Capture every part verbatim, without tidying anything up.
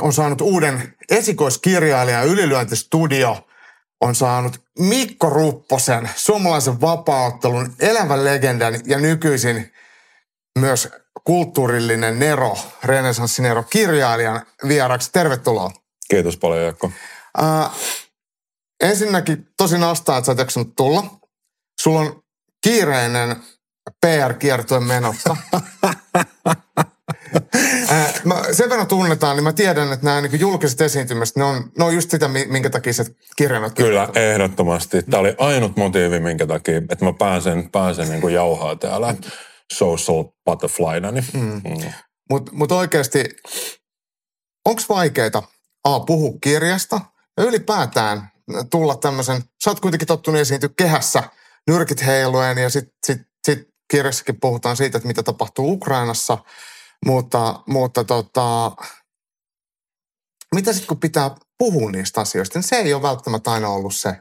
on saanut uuden esikoiskirjailija. Ylilyöntistudio on saanut Mikko Rupposen, suomalaisen vapaaottelun elävän legendan ja nykyisin myös kulttuurillinen nero, renessanssinero kirjailijan vieraksi. Tervetuloa. Kiitos paljon, Jaakko. Äh, ensinnäkin tosi nastaa, että sä oot jaksanut tulla. Sulla on kiireinen P R-kiertue menossa. Mä sen verran tunnetaan, niin mä tiedän, että nämä niin julkiset esiintymiset, ne on, ne on just sitä, minkä takia sä kirjannat. Kyllä, ehdottomasti. Tämä oli ainut motiivi, minkä takia, että mä pääsen, pääsen niin kuin jauhaa täällä social butterflynani. Mm. Mm. Mutta mut oikeasti, onko vaikeaa A, puhua kirjasta ja ylipäätään tulla tämmöisen, sä oot kuitenkin tottunut esiintyä kehässä nyrkit heiluen ja sitten sit, sit kirjassakin puhutaan siitä, että mitä tapahtuu Ukrainassa. Mutta, mutta tota, mitä sitten kun pitää puhua niistä asioista, niin se ei ole välttämättä aina ollut se.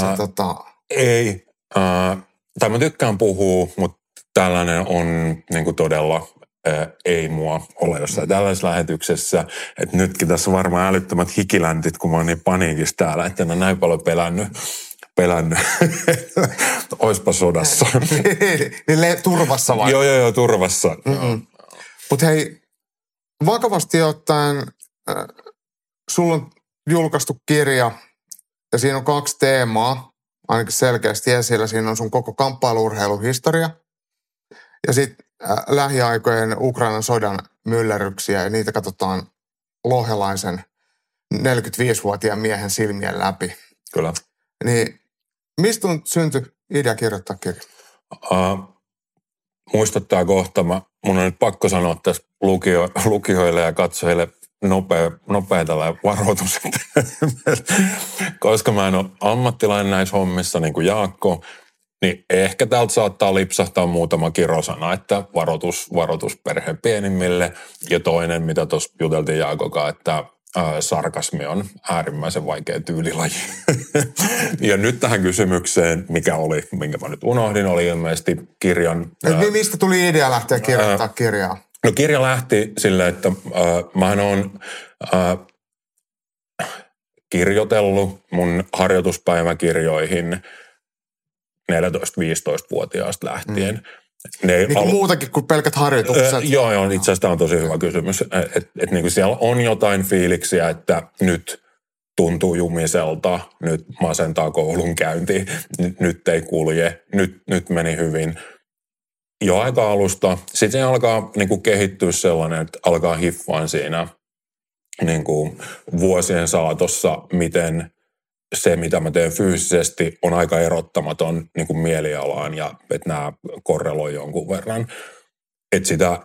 se äh, tota... Ei. Äh, tai mä tykkään puhua, mutta tällainen on niinku todella äh, ei mua ole jossain tällaisessa lähetyksessä. Että nytkin tässä on varmaan älyttömät hikiläntit, kun mä oon niin paniikissa täällä, että en ole näin paljon pelännyt. pelännyt. Oispa sodassa. Niin turvassa vai? Joo, joo, joo, turvassa. Mm-mm. Mutta hei, vakavasti ottaen, äh, sulla on julkaistu kirja ja siinä on kaksi teemaa, ainakin selkeästi esillä. Siinä on sun koko kamppailu-urheiluhistoria ja sitten äh, lähiaikojen Ukrainan sodan myllerryksiä ja niitä katsotaan lohjalaisen neljäkymmentäviisivuotiaan miehen silmien läpi. Kyllä. Niin mistä on synty idea kirjoittaa kirja? Uh. Muistuttaa kohta, mä, mun on nyt pakko sanoa tässä lukio, lukijoille ja katsojille nopea, nopea tällainen varoitus, koska mä en ole ammattilainen näissä hommissa, niin kuin Jaakko, niin ehkä täältä saattaa lipsahtaa muutama kirosana, että varoitus, varoitus perheen pienimmille. Ja toinen, mitä tuossa juteltiin Jaakokaan, että ää, sarkasmi on äärimmäisen vaikea tyylilaji. Ja nyt tähän kysymykseen, mikä oli, minkä mä nyt unohdin, oli ilmeisesti kirjan... Ää, mistä tuli idea lähteä kirjoittamaan kirjaa? No kirja lähti silleen, että ää, mähän oon ää, kirjoitellut mun harjoituspäiväkirjoihin neljätoista-viisitoistavuotiaasta lähtien. Mm. Ne niin kuin al... muutakin kuin pelkät harjoitukset. Öö, joo, joo, itse asiassa tämä on tosi hyvä kysymys. Että et, et, niin kuin siellä on jotain fiiliksiä, että nyt tuntuu jumiselta, nyt masentaa koulunkäynti, nyt, nyt ei kulje, nyt, nyt meni hyvin. Jo aika alusta. Sitten alkaa niin kuin kehittyä sellainen, että alkaa hiffaan siinä niin kuin vuosien saatossa, miten... Se, mitä mä teen fyysisesti, on aika erottamaton niin kuin mielialaan ja että nämä korreloi jonkun verran. Että sitä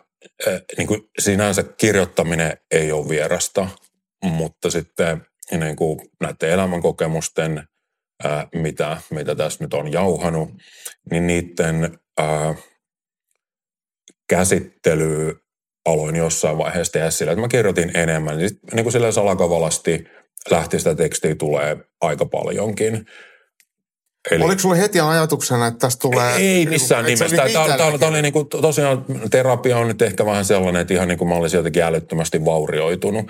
niin kuin sinänsä kirjoittaminen ei ole vierasta, mutta sitten niin kuin näiden elämänkokemusten, ää, mitä, mitä tässä nyt on jauhanut, niin niiden ää, käsittely aloin jossain vaiheessa tehdä sillä, että mä kirjoitin enemmän. Niin, niin kuin silleen salakavalasti lähti sitä tekstiä tulee aika paljonkin. Eli... Oliko sulla heti ajatuksena, että tässä tulee... Ei missään niin, nimessä. Tämä, tämä, tämä, tämä oli niin kuin, tosiaan terapia on nyt ehkä vähän sellainen, että ihan niin kuin mä olisin jotenkin älyttömästi vaurioitunut.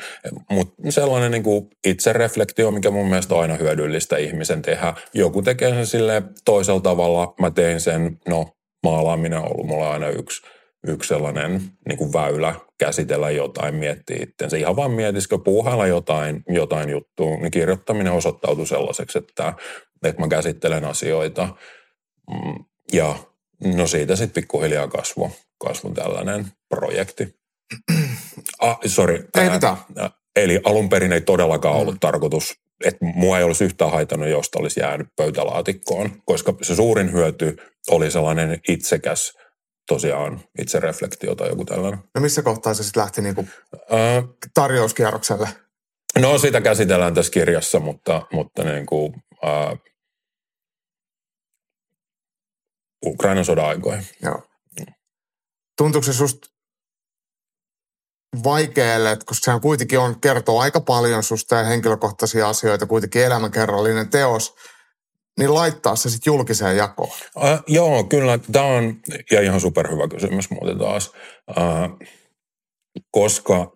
Mutta sellainen niin kuin itsereflektio, mikä mun mielestä on aina hyödyllistä ihmisen tehdä. Joku tekee sen silleen toisella tavalla. Mä tein sen, no maalaaminen on ollut mulla aina yksi. Yksi sellainen niin kuin väylä käsitellä jotain, miettiä itsensä. Ihan vaan mietisikö puuhailla jotain, jotain juttua. Niin kirjoittaminen osoittautui sellaiseksi, että, että mä käsittelen asioita. Ja no siitä sitten pikkuhiljaa kasvo, kasvo tällainen projekti. Ah, sori. Ei mitään. Eli alun perin ei todellakaan ollut mm. tarkoitus, että mua ei olisi yhtään haitannut, josta olisi jäänyt pöytälaatikkoon. Koska se suurin hyöty oli sellainen itsekäs tosiaan itse reflektio tai joku tällainen. No missä kohtaa se sitten lähti niinku öö, tarjouskierrokselle? No sitä käsitellään tässä kirjassa, mutta, mutta niin kuin, ää, Ukrainan sodan aikoihin. Joo. Tuntuuko se susta vaikealle, että koska sehän kuitenkin on, kertoo aika paljon susta ja henkilökohtaisia asioita, kuitenkin elämänkerrallinen teos, niin laittaa se sitten julkiseen jakoon? Äh, joo, kyllä. Tämä on, ja ihan superhyvä kysymys muuten taas, äh, koska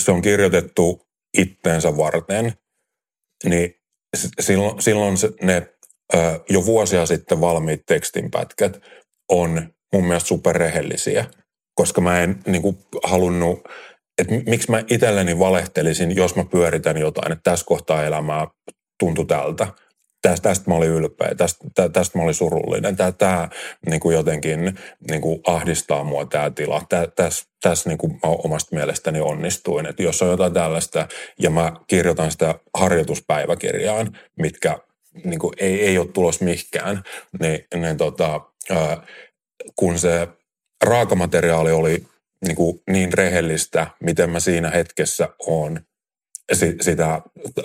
se on kirjoitettu itteensä varten, niin silloin, silloin ne äh, jo vuosia sitten valmiit tekstinpätkät on mun mielestä superrehellisiä, koska mä en niin kuin halunnut, että miksi mä itselleni valehtelisin, jos mä pyöritän jotain, että tässä kohtaa elämää tuntui tältä. Tästä, tästä mä olin ylpeä, tästä, tästä mä olin surullinen, tämä, tämä niin kuin jotenkin niin kuin ahdistaa mua tämä tila, tämä, tässä, tässä niin kuin mä omasta mielestäni onnistuin. Että jos on jotain tällaista ja mä kirjoitan sitä harjoituspäiväkirjaan, mitkä niin kuin ei, ei ole tulos mihkään, niin, niin tota, ää, kun se raakamateriaali oli niin, kuin niin rehellistä, miten mä siinä hetkessä oon si, sitä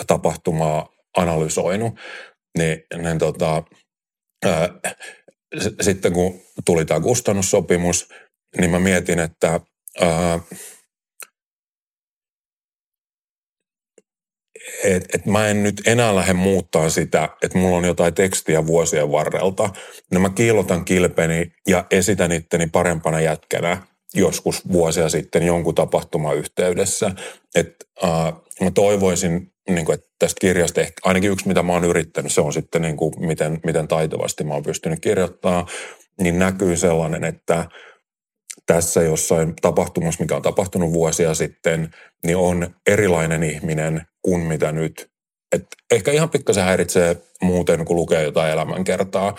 tapahtumaa analysoinut, Niin, niin tota, ää, sitten kun tuli tämä kustannussopimus, niin mä mietin, että ää, et, et mä en nyt enää lähde muuttaa sitä, että mulla on jotain tekstiä vuosien varrelta. No mä kiillotan kilpeni ja esitän itteni parempana jätkänä joskus vuosia sitten jonkun tapahtuman yhteydessä. Että mä toivoisin, niin kuin, että tästä kirjasta ehkä, ainakin yksi, mitä mä oon yrittänyt, se on sitten, niin kuin, miten, miten taitavasti mä oon pystynyt kirjoittamaan, niin näkyy sellainen, että tässä jossain tapahtumassa, mikä on tapahtunut vuosia sitten, niin on erilainen ihminen kuin mitä nyt. Et ehkä ihan pikkasen häiritsee muuten, kun lukee jotain elämänkertaa,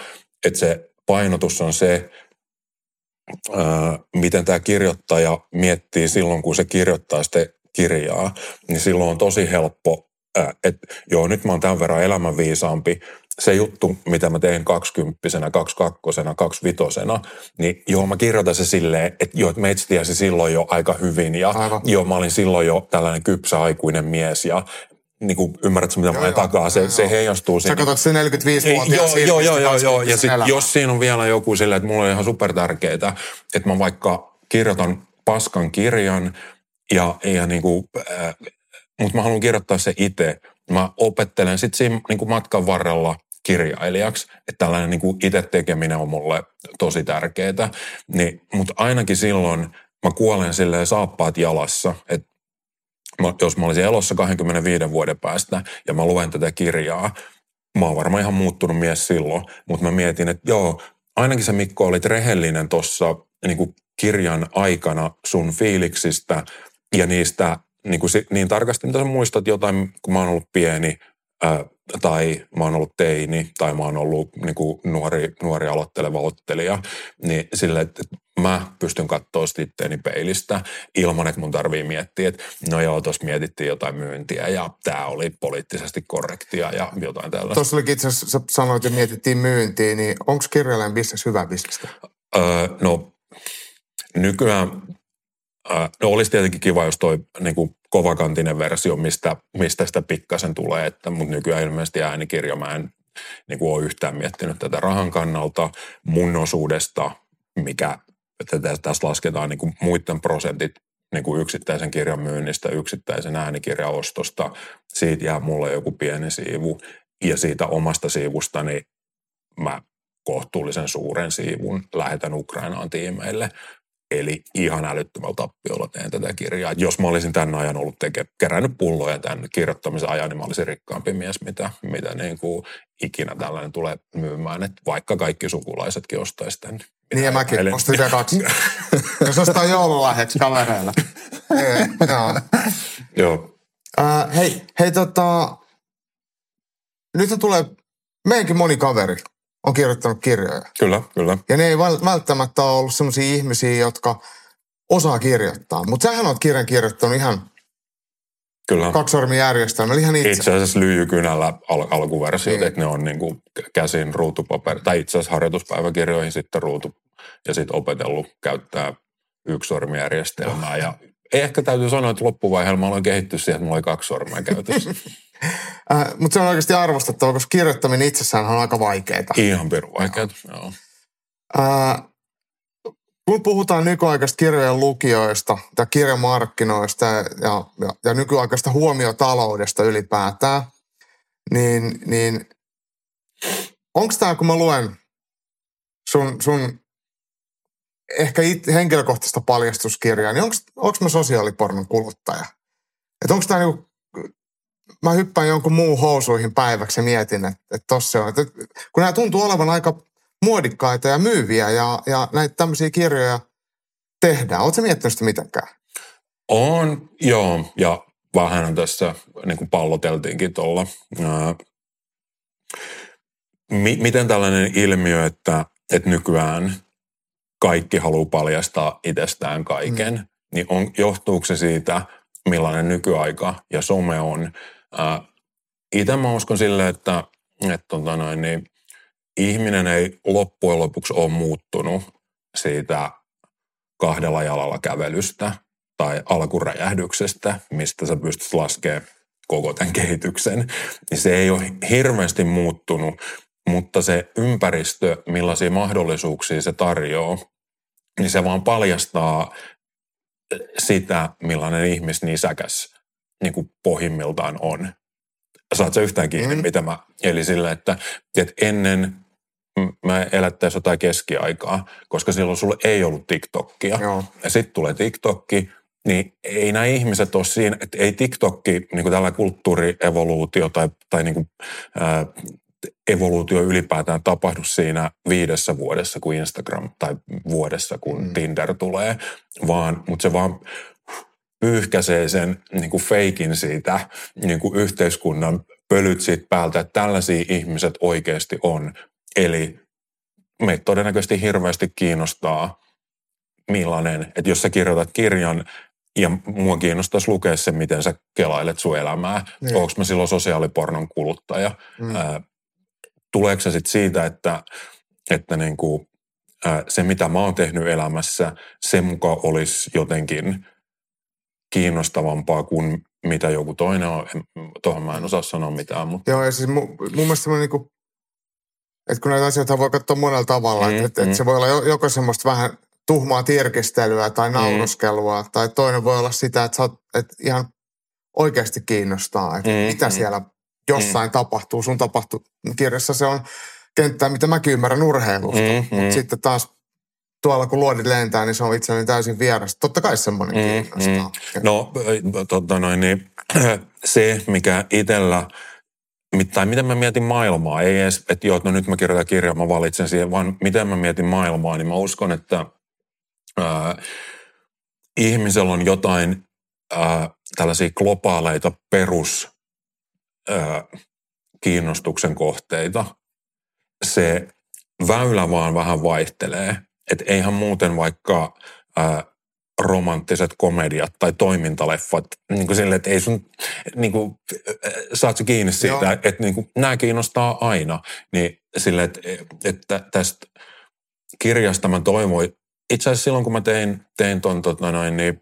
että se painotus on se, ää, miten tämä kirjoittaja miettii silloin, kun se kirjoittaa sitten kirjaa, niin silloin on tosi helppo, että joo, nyt mä oon tämän verran elämänviisaampi. Se juttu, mitä mä tein kaksikymppisenä, kaksikakkoisena, kaksivitosena, niin joo, mä kirjoitan se silleen, että joo, että meitsi tiesi silloin jo aika hyvin ja Aivan. joo, mä olin silloin jo tällainen kypsä aikuinen mies ja niin kuin ymmärrätkö, mitä joo, mä en takaa, se, se heijastuu. Sä katsot se neljäkymmentäviisivuotiaan silmistä. Joo, joo, joo, joo. ja sit, jos siinä on vielä joku silleen, että mulla on ihan supertärkeetä, että mä vaikka kirjoitan paskan kirjan, Ja, ja niinku, äh, mutta mä haluan kirjoittaa se itse. Mä opettelen sitten siinä niinku matkan varrella kirjailijaksi, että tällainen niinku itse tekeminen on mulle tosi tärkeää. Niin, mutta ainakin silloin mä kuolen silleen saappaat jalassa, että jos mä olisin elossa kaksikymmentäviiden vuoden päästä ja mä luen tätä kirjaa, mä oon varmaan ihan muuttunut mies silloin, mutta mä mietin, että joo, ainakin se Mikko olit rehellinen tuossa niinku kirjan aikana sun fiiliksistä, ja niistä niin, kuin, niin tarkasti, mitä sä muistat jotain, kun mä oon ollut pieni ää, tai mä oon ollut teini tai mä oon ollut niin kuin nuori, nuori aloitteleva ottelija, niin sille, että mä pystyn katsoa sitten itteeni peilistä ilman, että mun tarvii miettiä, että no joo, tuossa mietittiin jotain myyntiä ja tää oli poliittisesti korrektia ja jotain tällaista. Tuossa olikin itse asiassa, sä sanoit, että mietittiin myyntiä, niin onko kirjailijan bisnes hyvä bisnestä? Öö, no nykyään... No olisi tietenkin kiva, jos toi niin kuin kovakantinen versio, mistä, mistä sitä pikkasen tulee, että, mutta nykyään ilmeisesti äänikirja, mä en niin kuin ole yhtään miettinyt tätä rahan kannalta mun osuudesta, mikä tässä lasketaan niin kuin muiden prosentit niin kuin yksittäisen kirjan myynnistä, yksittäisen äänikirjan ostosta, siitä jää mulle joku pieni siivu ja siitä omasta siivustani mä kohtuullisen suuren siivun lähetän Ukrainaan tiimeille. Eli ihan älyttömällä tappiolla teen tätä kirjaa. Et jos mä olisin tämän ajan ollut teke, kerännyt pulloja tämän kirjoittamisen ajan, niin mä olisin rikkaampi mies, mitä, mitä niin kuin ikinä tällainen tulee myymään. Et vaikka kaikki sukulaisetkin ostaisi tämän. Niin ja mäkin, eli... ostin sen kaksi. Jos ostaa joululahjaksi kavereilla. Joo. Uh, hei, hei tota, nyt tulee, meidänkin moni kaveri on kirjoittanut kirjoja. Kyllä, kyllä. Ja ne ei välttämättä ole ollut sellaisia ihmisiä, jotka osaa kirjoittaa. Mutta sähän oot kirjan kirjoittanut ihan kyllä kaksisormijärjestelmällä, ihan itse. Itse asiassa lyijykynällä al- alkuversiot, että ne on niinku käsin ruutupaperi, tai itse asiassa harjoituspäiväkirjoihin sitten ruutu, ja sitten opetellut käyttää yksisormijärjestelmää ja Ehkä täytyy sanoa, että loppuvaiheella mä aloin kehittyä siihen, että mulla oli kaksi sormaa käytössä. äh, mutta se on oikeasti arvostettava, koska kirjoittaminen itsessään on aika vaikeaa. Ihan pirun vaikeaa, joo. joo. Äh, kun puhutaan nykyaikaisista kirjojen lukijoista ja kirjamarkkinoista ja, ja, ja nykyaikaisesta huomiotaloudesta ylipäätään, niin, niin onko tämä, kun mä luen sun... sun ehkä it, henkilökohtaista paljastuskirjaa, niin onko mä sosiaalipornon kuluttaja? Että onko tämä niinku, mä hyppään jonkun muun housuihin päiväksi ja mietin, että et tossa on. Et, et, kun nämä tuntuu olevan aika muodikkaita ja myyviä ja, ja näitä tämmöisiä kirjoja tehdään. Oletko sä miettinyt sitä mitenkään? On, joo. Ja vähän tässä niin kuin palloteltiinkin tuolla. M- miten tällainen ilmiö, että, että nykyään kaikki haluaa paljastaa itsestään kaiken, mm. niin on, johtuuko se siitä, millainen nykyaika ja some on. Ää, ite mä uskon silleen, että et, tota noin, niin, ihminen ei loppujen lopuksi ole muuttunut siitä kahdella jalalla kävelystä tai alkuräjähdyksestä, mistä sä pystyt laskemaan koko tämän kehityksen. Se ei ole hirveästi muuttunut, mutta se ympäristö, millaisia mahdollisuuksia se tarjoaa, niin se vaan paljastaa sitä, millainen ihmisnisäkäs niin kuin pohjimmiltaan on. Saat sä yhtään kiinni, mm. mitä mä... Eli sillä, että, että ennen mä elättäisiin jotain keskiaikaa, koska silloin sulla ei ollut TikTokia. Joo. Ja sitten tulee TikTokki, niin ei nämä ihmiset ole siinä, että ei TikTokki, niin kuin tällä kulttuurievoluutio tai, tai niin kuin... Ää, evoluutio ylipäätään tapahdu siinä viidessä vuodessa, kun Instagram tai vuodessa, kun mm. Tinder tulee, vaan, mutta se vaan pyyhkäisee sen niin kuin feikin siitä niin kuin yhteiskunnan pölyt siitä päältä, että tällaisia ihmiset oikeasti on. Eli meitä todennäköisesti hirveästi kiinnostaa millainen, että jos sä kirjoitat kirjan, ja mua kiinnostaisi lukea se, miten sä kelailet sun elämää. Mm. Onko mä silloin sosiaalipornon kuluttaja? Mm. Tuleeko se sitten siitä, että, että niinku, se mitä mä oon tehnyt elämässä, se muka olisi jotenkin kiinnostavampaa kuin mitä joku toinen on. Tuohon mä en osaa sanoa mitään. Mutta. Joo, ja siis mun, mun mielestä semmoinen, niinku, että kun näitä asioita voi katsoa monella tavalla, mm, että mm. et se voi olla joko semmoista vähän tuhmaa tirkistelyä tai nauruskelua, mm. tai toinen voi olla sitä, että, sä oot, että ihan oikeasti kiinnostaa, että mm, mitä mm. siellä jossain mm. tapahtuu. Sun tapahtuu kirjassa se on kenttää, mitä mäkin ymmärrän urheilusta. Mm, mutta mm. sitten taas tuolla, kun luodit lentää, niin se on itselleni täysin vierasta. Totta kai semmoinen mm, kiinnostaa. Mm. No, totta noin, niin se, mikä itsellä, tai miten mä mietin maailmaa, ei edes, että joo, no nyt mä kirjoitan kirjaa, mä valitsen siihen, vaan miten mä mietin maailmaa, niin mä uskon, että ää, ihmisellä on jotain ää, tällaisia globaaleita perus kiinnostuksen kohteita, se väylä vaan vähän vaihtelee. Että eihän muuten vaikka ää, romanttiset komediat tai toimintaleffat, niin kuin silleen, että ei sun, niin kuin, saat sä kiinni siitä, joo, että niin kuin, nämä kiinnostaa aina. Niin silleen, että, että tästä kirjasta mä toivoin, itse asiassa silloin kun mä tein, tein ton tota noin, niin,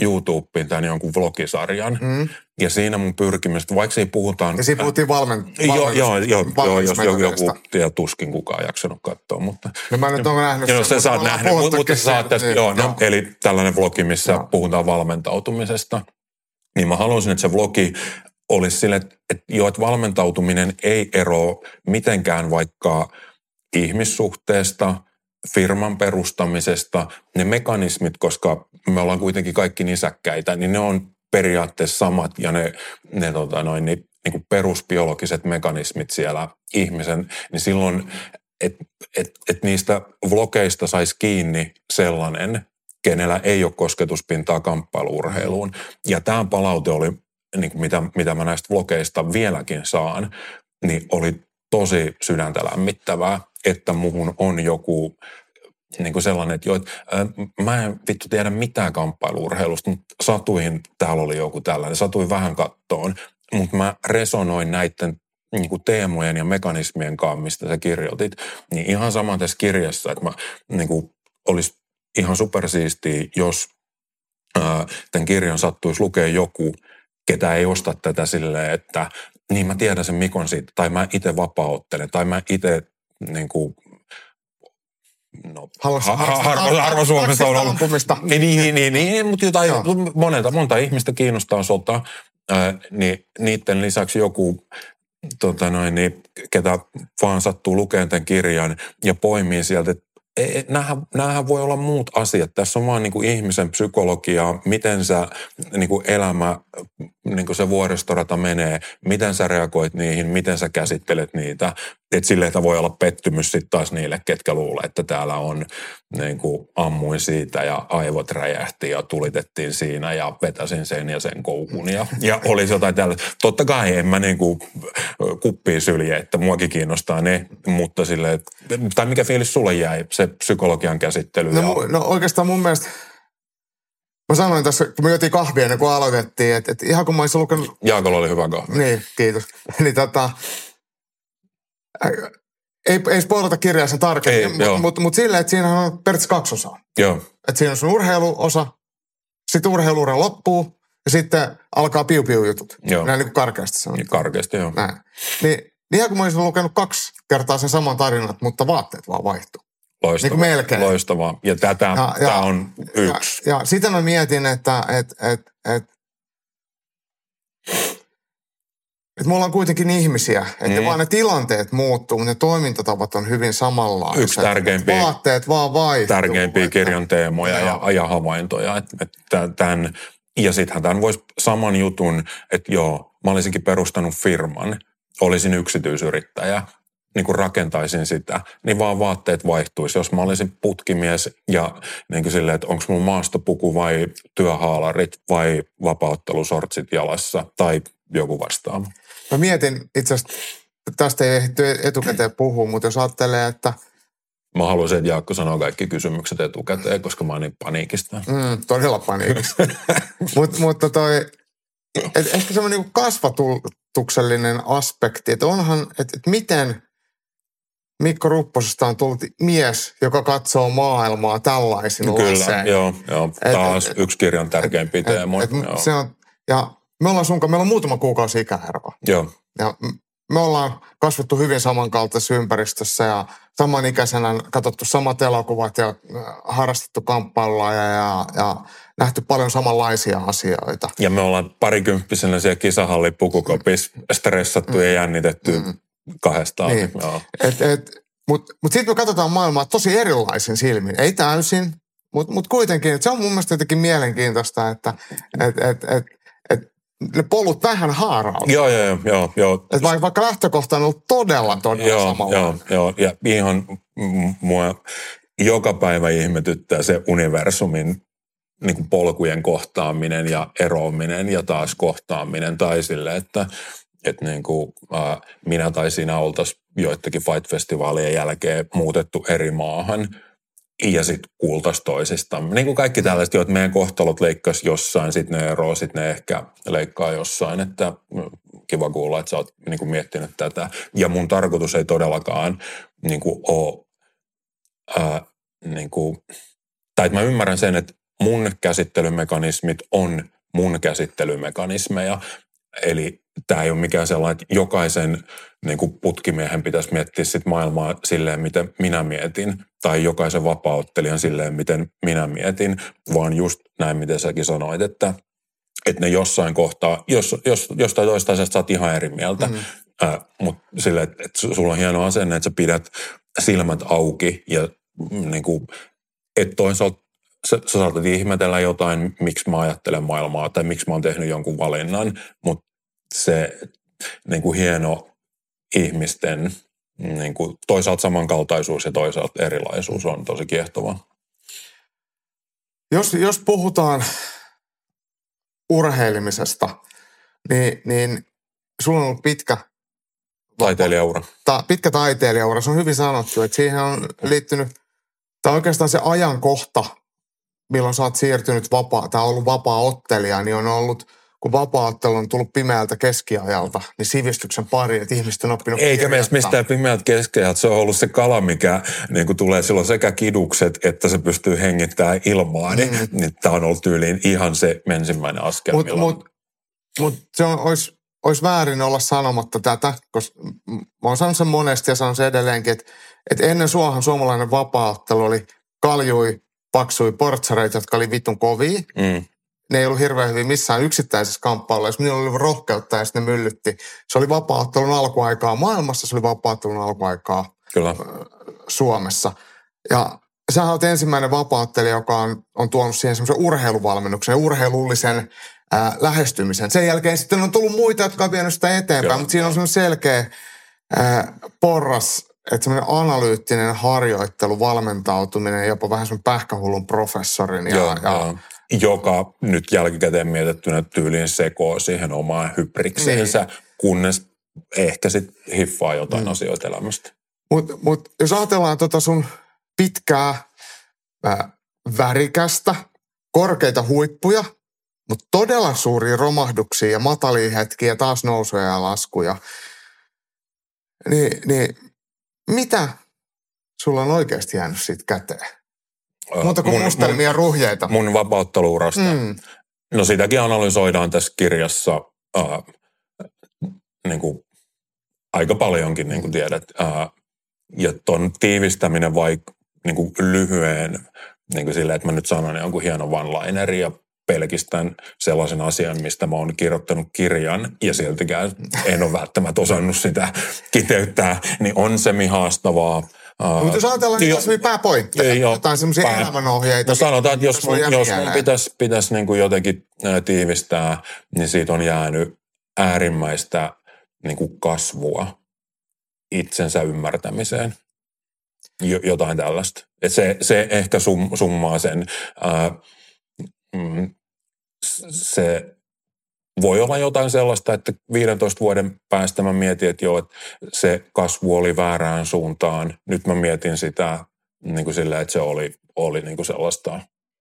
YouTubeen tämän jonkun vlogisarjan. Mm. Ja siinä mun pyrkimystä, vaikka siinä puhutaan... Ja siinä puhuttiin valmen, valmen, joo, joo, joo, joo, jos joku, ja tuskin kukaan jaksanut katsoa, mutta... No mä nyt oon nähnyt sen. Jos sä saat nähnyt, mutta sä saat tästä, niin, joo, no, joo. Eli tällainen vlogi, missä joo. puhutaan valmentautumisesta. Niin mä haluaisin, että se vlogi olisi sille, että, että joo, että valmentautuminen ei eroa mitenkään vaikka ihmissuhteesta, firman perustamisesta, ne mekanismit, koska me ollaan kuitenkin kaikki nisäkkäitä, niin ne on periaatteessa samat ja ne, ne tota noin, niin, niin kuin perusbiologiset mekanismit siellä ihmisen, niin silloin, että et, et niistä vlogeista saisi kiinni sellainen, kenellä ei ole kosketuspintaa kamppailu-urheiluun. Ja tämä palaute oli, niin kuin mitä, mitä mä näistä vlogeista vieläkin saan, niin oli tosi sydäntä lämmittävää, että muhun on joku niin kuin sellainen, että joo, että, äh, mä en vittu tiedä mitään kamppailu-urheilusta, mutta satuin, täällä oli joku tällainen, satuin vähän kattoon, mutta mä resonoin näiden niin kuin teemojen ja mekanismien kanssa, mistä sä kirjoitit, niin ihan sama tässä kirjassa, että mä niin kuin, olisi ihan supersiistiä, jos tämän kirjan sattuisi lukea joku, ketä ei osta tätä silleen, että niin mä tiedän sen Mikon siitä, tai mä itse vapauttelen, tai mä itse niin kuin, no, harva Suomessa on ollut. Niin, niin, niin, niin, mutta jotain, monta, monta ihmistä kiinnostaa sota, ää, niin niiden lisäksi joku, tota noin, niin, ketä vaan sattuu lukemaan tämän kirjan ja poimii sieltä, että nämähän voi olla muut asiat. Tässä on vaan niin kuin ihmisen psykologiaa, miten sä, niin kuin elämä, niin kuin se vuoristorata menee, miten sä reagoit niihin, miten sä käsittelet niitä. Että silleen, että voi olla pettymys sitten taas niille, ketkä luulee, että täällä on niin kuin ammuin siitä ja aivot räjähti ja tulitettiin siinä ja vetäsin sen ja sen koukun ja, ja oli jotain tällaista. Totta kai en mä niin kuin kuppiin sylje, että muakin kiinnostaa ne, mutta silleen, tai mikä fiilis sulle jäi, se psykologian käsittely? No, ja... no oikeastaan mun mielestä... Mä sanoin tässä, kun me jotiin kahvia ennen kuin aloitettiin, että, että ihan kun mä olisin lukenut... Jaakolla oli hyvä kahvi. Niin, kiitos. Niin tota... Ei, ei spoilata kirjaa sen tarkemmin, mutta mut, mut silleen, että siinä on periaatteessa kaksi osaa. Joo. Että siinä on sun urheiluosa, sitten urheiluura loppuu ja sitten alkaa piu-piu-jutut. Joo. Näin niin kuin karkeasti sanotaan. Karkeasti, joo. Näin. Niin, niin ihan kun mä olisin lukenut kaksi kertaa sen saman tarinan, mutta vaatteet vaan vaihtuu. Loistavaa. Niin melkein. Loistavaa. Ja tätä ja, ja, on yksi. Ja, ja sitä mä mietin, että et, et, et, et me ollaan kuitenkin ihmisiä. Että mm. vaan ne tilanteet muuttuu, mutta ne toimintatavat on hyvin samanlaisia. Yksi tärkeimpiä. Vaatteet vaan vaihtuu. Tärkeimpiä kirjan teemoja ja, ja, ja havaintoja. Et, et tämän, ja sittenhän tämän voisi saman jutun, että joo, mä olisinkin perustanut firman, olisin yksityisyrittäjä. Niin kuin rakentaisin sitä, niin vaan vaatteet vaihtuisi. Jos mä olisin putkimies ja niin kuin silleen, että onko mun maastopuku vai työhaalarit vai vapauttelusortsit jalassa tai joku vastaava. Mä mietin itse asiassa, tästä ei ehty etukäteen puhua, mutta jos ajattelee, että... Mä haluaisin, että Jaakko sanoo kaikki kysymykset etukäteen, koska mä oon niin paniikista. Mm, todella paniikista. Mut, mutta toi... Et ehkä semmoinen kasvatuksellinen aspekti, että onhan, että et miten... Mikko Rupposesta on tullut mies, joka katsoo maailmaa tällaisilla laseilla. Kyllä, joo, joo. Taas et, yksi kirjan tärkeimpiä teemoja. Ja me ollaan sunkaan, meillä on muutama kuukausi ikäeroa. Joo. Ja me ollaan kasvattu hyvin samankaltaisessa ympäristössä ja samanikäisenä katsottu samat elokuvat ja harrastettu kamppailua ja, ja, ja nähty paljon samanlaisia asioita. Ja me ollaan parikymppisenä siellä kisahalli pukukopissa stressattu mm. ja jännitetty. Mm. Kahdestaan. Niin. Mutta mut sitten me katsotaan maailmaa tosi erilaisin silmin. Ei täysin, mutta mut kuitenkin. Se on mun mielestä jotenkin mielenkiintoista, että et, et, et, et ne polut vähän haarautuvat. Joo, joo, joo. joo. Et vaikka, vaikka lähtökohta on ollut todella, todella joo, samalla. Joo, joo. Ja ihan mua joka päivä ihmetyttää se universumin niin kuin polkujen kohtaaminen ja eroaminen ja taas kohtaaminen tai sille, että... Että niin kuin äh, minä tai sinä oltaisiin joidenkin Fight-festivaalien jälkeen muutettu eri maahan ja sitten kuultaisiin toisistaan. Niin kuin kaikki tällaiset, että meidän kohtalot leikkasi jossain, sitten ne eroo, sitten ne ehkä leikkaa jossain. Että kiva kuulla, että sä oot niin kuin miettinyt tätä. Ja mun tarkoitus ei todellakaan niin kuin ole, äh, niin kuin, tai että mä ymmärrän sen, että mun käsittelymekanismit on mun käsittelymekanismeja. Eli tämä ei ole mikään sellainen, että jokaisen niin kuin putkimiehen pitäisi miettiä sit maailmaa silleen, miten minä mietin, tai jokaisen vapauttelijan silleen, miten minä mietin, vaan just näin, miten säkin sanoit, että, että ne jossain kohtaa, jos, jos, jostain toista asiasta sä oot ihan eri mieltä, mm. äh, mutta silleen, että, että sulla on hieno asenne, että sä pidät silmät auki ja niin kuin, että toisaalta Sä, sä saatat ihmetellä jotain, miksi mä ajattelen maailmaa tai miksi mä oon tehnyt jonkun valinnan, mutta se niin kuin hieno ihmisten niin kuin toisaalta samankaltaisuus ja toisaalta erilaisuus on tosi kiehtovaa. Jos, jos puhutaan urheilemisesta, niin, niin sulla on ollut pitkä... Taiteilijaura. Ta, pitkä taiteilijaura, se on hyvin sanottu, että siihen on liittynyt, tai oikeastaan se ajankohta, milloin sä oot siirtynyt vapaa, tai ollut vapaa-ottelija, niin on ollut kun vapaa-ottelu on tullut pimeältä keskiajalta, niin sivistyksen pari, että ihmiset on oppinut eikä meistä mistään pimeältä keskiajalta. Se on ollut se kala, mikä niin kuin tulee silloin sekä kidukset, että se pystyy hengittämään ilmaa. Niin, mm. niin tämä on ollut tyyliin ihan se ensimmäinen askel. Mutta mut, mut se on, olisi, olisi väärin olla sanomatta tätä, koska mä oon sanonut sen monesti ja sanon sen edelleenkin, että, että ennen suohan suomalainen vapaa-ottelu oli kaljui, paksui portsareita, jotka oli vitun kovia. Mm. Ne ei ollut hirveän hyvin missään yksittäisessä kamppailussa, jos niillä oli rohkeutta ja sitten ne myllytti. Se oli vapaa-ottelun alkuaikaa maailmassa, se oli vapaa-ottelun alkuaikaa Kyllä. Suomessa. Ja sähän olet ensimmäinen vapaa-ottelija, joka on, on tuonut siihen semmoisen urheiluvalmennuksen ja urheilullisen ää, lähestymisen. Sen jälkeen sitten on tullut muita, jotka on vienyt sitä eteenpäin, Kyllä. mutta siinä on semmoinen selkeä ää, porras, että semmoinen analyyttinen harjoittelu, valmentautuminen, jopa vähän semmoinen pähkähullun professorin ja... Joo, ja joka nyt jälkikäteen mietittynä tyyliin sekoo siihen omaan hybriksiinsä, niin. kunnes ehkä sitten hiffaa jotain niin. asioita elämästä. Mutta mut, jos ajatellaan tota sun pitkää, äh, värikästä, korkeita huippuja, mutta todella suuria romahduksia ja matalia hetkiä, taas nousuja ja laskuja, niin, niin mitä sulla on oikeasti jäänyt siitä käteen? Mutta kuin mustelmia ruhjeita. Mun vapautteluurasta. Mm. No sitäkin analysoidaan tässä kirjassa äh, niin kuin, aika paljonkin, niin kuin tiedät. Äh, ja ton tiivistäminen vaikka niin kuin lyhyen, niin kuin silleen, että mä nyt sanon jonkun hienon one-lineri ja pelkistän sellaisen asian, mistä mä oon kirjoittanut kirjan ja siltikään en ole välttämättä osannut sitä kiteyttää, niin on semi-haastavaa. Uh, Mutta jos ajatellaan niitä semmoisia pääpointteja, jo, jotain semmoisia pää. elämänohjeita. No sanotaan, että jos, jos, jos mun pitäisi, pitäisi niin kuin jotenkin tiivistää, niin siitä on jäänyt äärimmäistä niin kuin kasvua itsensä ymmärtämiseen. Jotain tällaista. Et se, se ehkä sum, summaa sen. Uh, se... Voi olla jotain sellaista, että viidentoista vuoden päästä mä mietin, että joo, että se kasvu oli väärään suuntaan. Nyt mä mietin sitä niin kuin sillä, että se oli, oli niin kuin sellaista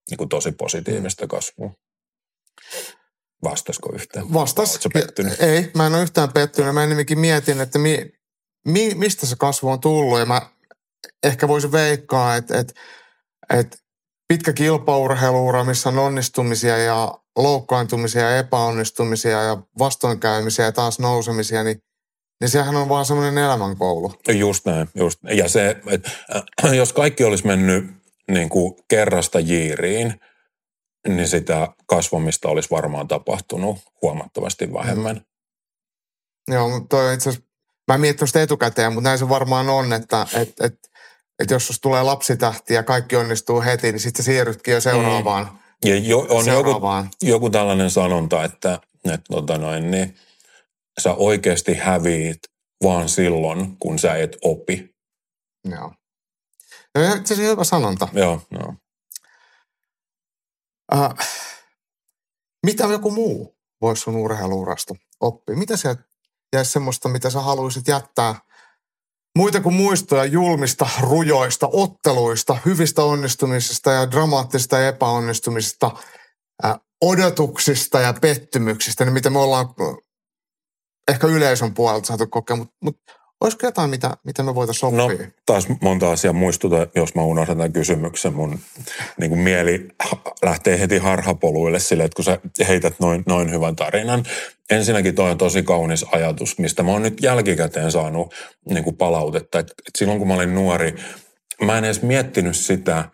niin kuin tosi positiivista kasvua. Vastasko yhtään? Vastas. Oletko pettynyt? Ei, mä en ole yhtään pettynyt. Mä enemmänkin mietin, että mi, mi, mistä se kasvu on tullut. Ja mä ehkä voisin veikkaa, että, että, että pitkä kilpaurheiluura, missä on onnistumisia ja loukkaantumisia ja epäonnistumisia ja vastoinkäymisiä ja taas nousemisia, niin, niin sehän on vaan semmoinen elämänkoulu. Just näin. Just. Ja se, että jos kaikki olisi mennyt niin kuin kerrasta jiiriin, niin sitä kasvamista olisi varmaan tapahtunut huomattavasti vähemmän. Mm. Joo, mutta toi itse asiassa, mä en miettinyt sitä etukäteen, mutta näin se varmaan on, että... Et, et, Että jos susta tulee lapsitähti ja kaikki onnistuu heti, niin sitten siirrytkin jo seuraavaan. Mm. Ja jo, on seuraavaan. Joku, joku tällainen sanonta, että, että tota noin, niin, sä oikeasti häviit vaan silloin, kun sä et opi. Joo. No, se on hyvä sanonta. Joo, joo. Äh, mitä joku muu voisi sun urheiluurasta oppia? Mitä sä jäisi semmoista, mitä sä haluaisit jättää? Muita kuin muistoja julmista, rujoista, otteluista, hyvistä onnistumisista ja dramaattisista ja epäonnistumisista, ää, odotuksista ja pettymyksistä, niin mitä me ollaan ehkä yleisön puolelta saatu kokea, mutta mut, olisiko jotain, mitä, mitä me voitaisiin oppia? No taas monta asiaa muistuta, jos mä unohdan tämän kysymyksen. Mun niin kuin mieli lähtee heti harhapoluille sille, että kun sä heität noin, noin hyvän tarinan. Ensinnäkin toi on tosi kaunis ajatus, mistä mä oon nyt jälkikäteen saanut niin kuin palautetta. Et, et silloin kun mä olin nuori, mä en edes miettinyt sitä,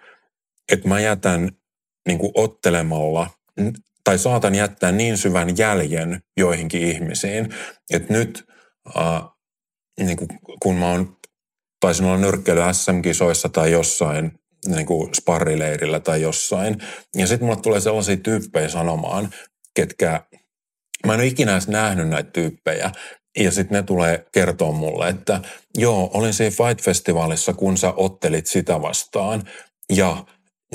että mä jätän niin kuin ottelemalla tai saatan jättää niin syvän jäljen joihinkin ihmisiin, että nyt... Äh, Niin kuin, kun mä oon, taisin olla nyrkkeily S M-kisoissa tai jossain niin kuin sparrileirillä tai jossain. Ja sitten mulle tulee sellaisia tyyppejä sanomaan, ketkä, mä en ole ikinä edes nähnyt näitä tyyppejä. Ja sitten ne tulee kertoa mulle, että joo, olin siinä Fight-festivaalissa, kun sä ottelit sitä vastaan. Ja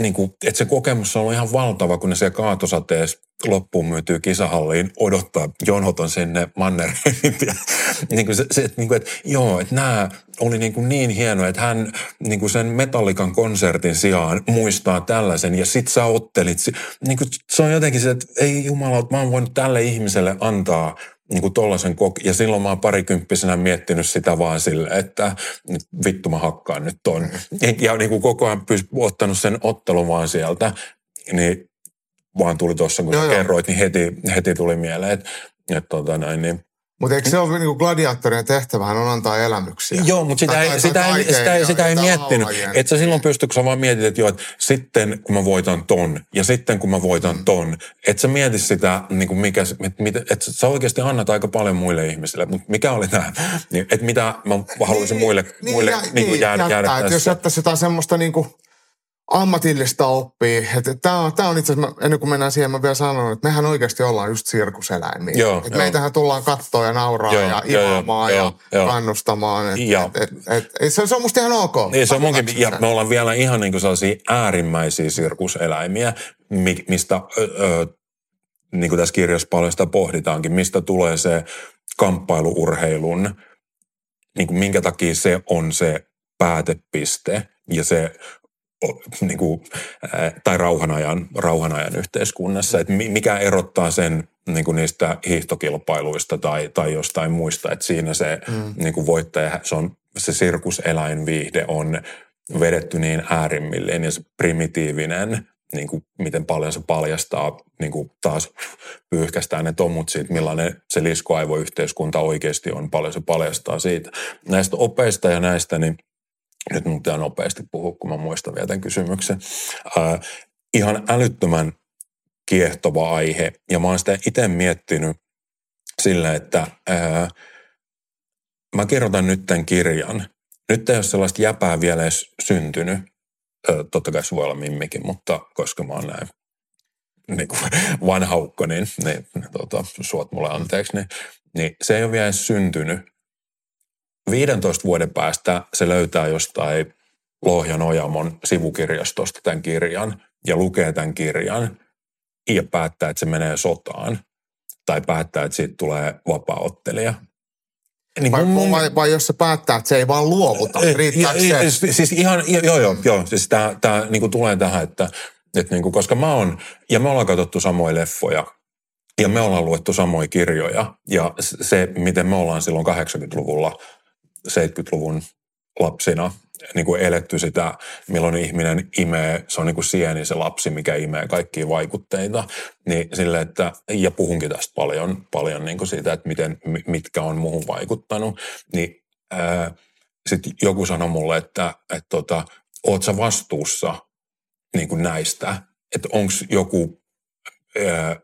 niin kuin, että se kokemus on ollut ihan valtava, kun ne siellä kaatosateessa loppuun myytyy kisahalliin odottaa jonoton sinne mannerheimin. Niin kuin se, se että, niin kuin, että joo, että nämä oli niin, kuin niin hienoa, että hän niin kuin sen Metallican konsertin sijaan muistaa tällaisen ja sit sä ottelit. Niin kuin, se on jotenkin se, että ei jumala, mä oon voinut tälle ihmiselle antaa niin kuin tollaisen kok- ja silloin mä oon parikymppisenä miettinyt sitä vaan silleen, että vittu mä hakkaan nyt ton. Ja niin kuin koko ajan pyys, ottanut sen ottelun vaan sieltä, niin vaan tuli tuossa, kun joo, kerroit, niin heti, heti tuli mieleen, että et, tota näin, niin... Mutta eikö se ole niinku gladiaattorien tehtävähän on antaa elämyksiä? Joo, mutta sitä, tai, ei, tai, sitä, tai, sitä, sitä, sitä ei miettinyt. Että sä silloin pystyt, kun sä vaan mietit, että joo, että sitten kun mä voitan ton ja sitten kun mä voitan mm. ton. Että sä mietit sitä, niinku mikä, että et sä oikeasti annat aika paljon muille ihmisille. Mutta mikä oli tämä, että mitä mä haluaisin niin, muille, niin, muille ja, niinku niin, jäädä, jättää, jäädä tässä. Että jos jättäisi jotain semmoista niinku... ammatillista oppii. Tämä on, on itse asiassa, ennen kuin mennään siihen, mä vielä sanon, että mehän oikeasti ollaan just sirkuseläimiä. Joo, et meitähän tullaan kattoon ja nauraa joo, ja ilaamaan ja joo, kannustamaan. Et, ja. Et, et, et, se, se on musta ihan ok. Niin, se on munkin, ja me ollaan vielä ihan niin kuin sellaisia äärimmäisiä sirkuseläimiä, mistä ö, ö, niin kuin tässä kirjassa paljon sitä pohditaankin, mistä tulee se kamppailuurheilun, niin kuin minkä takia se on se päätepiste ja se niin kuin, tai rauhanajan, rauhanajan yhteiskunnassa, että mikä erottaa sen niin kuin niistä hiihtokilpailuista tai, tai jostain muista, että siinä se mm. niin kuin voittaja, se, on, se sirkuseläinviihde on vedetty niin äärimmilleen ja se primitiivinen, niin kuin miten paljon se paljastaa, niin kuin taas pyyhkästään ne tomut siitä, millainen se liskoaivoyhteiskunta oikeasti on, paljon se paljastaa siitä. Näistä opeista ja näistä, niin nyt mun pitää nopeasti puhua, kun mä muistan vielä tämän kysymyksen. Äh, ihan älyttömän kiehtova aihe. Ja mä oon sitä itse miettinyt sillä, että äh, mä kirjoitan nyt tämän kirjan. Nyt ei ole sellaista jäpää vielä edes syntynyt. Äh, totta kai se voi olla mimmikin, mutta koska mä oon näin niin kuin vanhaukko, niin, niin tota, suot mulle anteeksi, niin, niin se ei ole vielä edes syntynyt. viidentoista vuoden päästä se löytää jostain Lohjan Ojamon sivukirjastosta tämän kirjan ja lukee tämän kirjan ja päättää, että se menee sotaan tai päättää, että siitä tulee vapaaottelija. Niin vai, mun... vai, vai jos se päättää, että se ei vaan luovuta, riittääkö se? Siis, siis ihan, joo, joo, joo. Siis tää, tää niinku tulee tähän, että, että niinku, koska mä oon, ja me ollaan katsottu samoja leffoja, ja me ollaan luettu samoja kirjoja, ja se, miten me ollaan silloin kahdeksankymmentäluvulla seitsemänkymmentäluvun lapsina niin kuin eletty sitä, milloin ihminen imee, se on niin kuin sieni se lapsi, mikä imee kaikkia vaikutteita. Niin sille, että, ja puhunkin tästä paljon, paljon niin kuin siitä, että miten, mitkä on muuhun vaikuttanut. Niin, sitten joku sanoi mulle, että et, tota, oot sä vastuussa niin kuin näistä, että onko joku... Ää,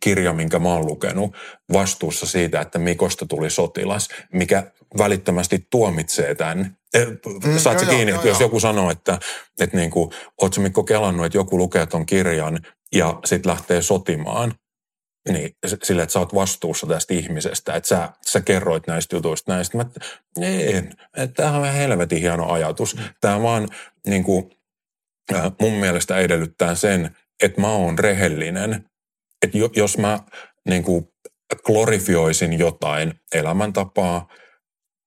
kirja, minkä mä oon lukenut, vastuussa siitä, että Mikosta tuli sotilas, mikä välittömästi tuomitsee tämän. Mm, saat se kiinni, joo, että joo, jos joku sanoo, että, että niin kuin, oot sä Mikko kelannut, että joku lukee ton kirjan ja sit lähtee sotimaan, niin sille, että sä oot vastuussa tästä ihmisestä, että sä, sä kerroit näistä jutuista näistä. Mä, en, että tämähän on helvetin hieno ajatus. Tämä vaan niin kuin, mun mielestä edellyttää sen, että mä oon rehellinen. Että jos mä niin kuin glorifioisin jotain elämäntapaa,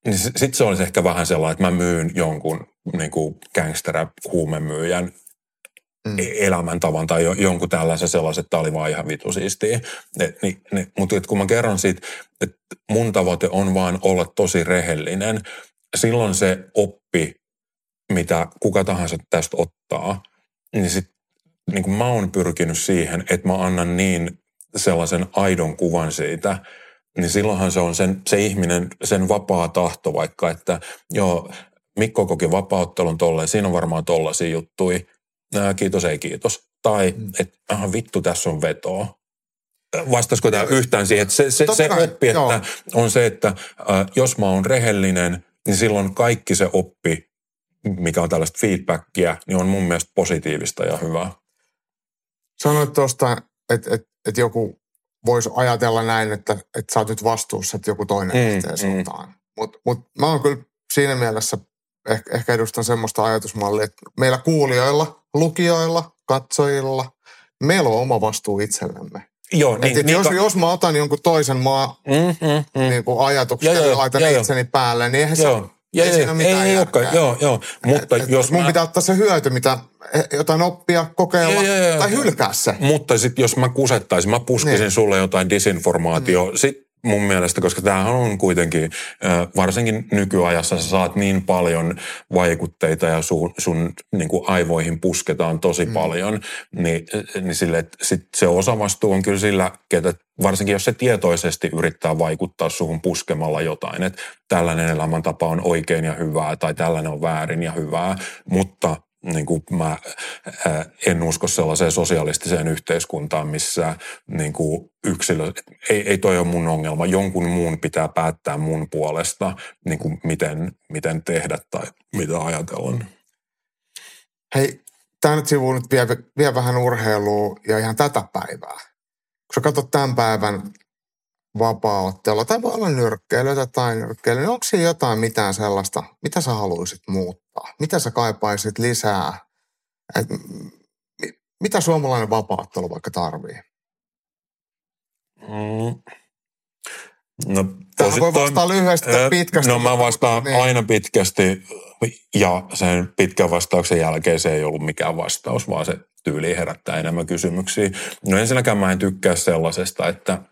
niin sitten se olisi ehkä vähän sellainen, että mä myyn jonkun niin kuin gangsterä-huumemyyjän mm. elämäntavan tai jonkun tällaisen sellaisen, että tämä oli vaan ihan vitu siistiä. Niin, niin, mutta kun mä kerron siitä, että mun tavoite on vaan olla tosi rehellinen, silloin se oppi, mitä kuka tahansa tästä ottaa, niin sitten niin kuin mä oon pyrkinyt siihen, että mä annan niin sellaisen aidon kuvan siitä, niin silloinhan se on sen, se ihminen, sen vapaa tahto vaikka, että joo, Mikko koki vapauttelun tolleen, siinä on varmaan tollaisia juttuja, äh, kiitos, ei kiitos. Tai, että aha, vittu, tässä on vetoa. Vastaisiko tämä yhtään siihen, että se, se, se oppi, että joo, on se, että äh, jos mä oon rehellinen, niin silloin kaikki se oppi, mikä on tällaista feedbackia, niin on mun mielestä positiivista ja hyvää. Sanoit tuosta, että et, et joku voisi ajatella näin, että et sä oot nyt vastuussa, että joku toinen lähtee mm, mm. sotaan. Mutta mut mä oon kyllä siinä mielessä ehkä, ehkä edustan semmoista ajatusmallia, että meillä kuulijoilla, lukijoilla, katsojilla, meillä on oma vastuu itsellämme. Joo, niin, niin, jos, niin, jos mä otan jonkun toisen maa mm, mm, mm. Niin ajatuksia ja laitan jo, itseni jo. päälle, niin eihän joo. se... Ja ei, ei, ei, ei, ei olekaan, joo, joo. Mutta et, jos mun mä... pitää ottaa se hyöty, mitä jotain oppia, kokeilla ja, ja, ja, tai hylkää se. Mutta sitten jos mä kusettaisin, mä puskisin niin. sulle jotain disinformaatiota, mm. sit mun mielestä, koska tämähän on kuitenkin, varsinkin nykyajassa sä saat niin paljon vaikutteita ja sun, sun niin kuin aivoihin pusketaan tosi mm. paljon, niin, niin sille, että sit se osavastuu on kyllä sillä, ketä varsinkin jos se tietoisesti yrittää vaikuttaa suhun puskemalla jotain, että tällainen elämäntapa on oikein ja hyvää tai tällainen on väärin ja hyvää, mutta niin kuin mä en usko sellaiseen sosialistiseen yhteiskuntaan, missä niin kuin yksilö, ei, ei toi ole mun ongelma, jonkun muun pitää päättää mun puolesta, niin kuin miten, miten tehdä tai mitä ajatellaan. Hei, tämä nyt sivuu nyt vie, vie vähän urheilua ja ihan tätä päivää. Kun sä katsot tämän päivän vapaa-ottelua, tai voi olla nyrkkeilyä tai nyrkkeilyä, niin onko siinä jotain mitään sellaista, mitä sä haluaisit muuttaa? Mitä sä kaipaisit lisää? Et, mitä suomalainen vapaa-ottelu vaikka tarvii? Mm. No, tähän voi vastaa lyhyesti äh, pitkästi. No mä vastaan niin. aina pitkästi ja sen pitkän vastauksen jälkeen se ei ollut mikään vastaus, vaan se tyyli herättää enemmän kysymyksiä. No ensinnäkään mä en tykkää sellaisesta, että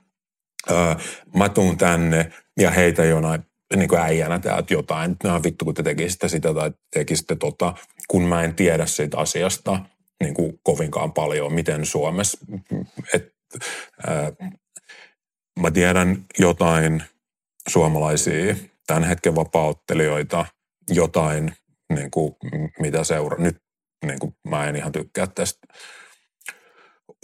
mä tuun tänne ja heitä jonain niin kuin äijänä täältä jotain. No vittu, kun te tekisitte sitä tai tekisitte tota, kun mä en tiedä siitä asiasta niin kuin kovinkaan paljon, miten Suomessa. Et, ää, mä tiedän jotain suomalaisia, tämän hetken vapauttelijoita, jotain, niin kuin, mitä seuraa. Nyt niin kuin, mä en ihan tykkää tästä.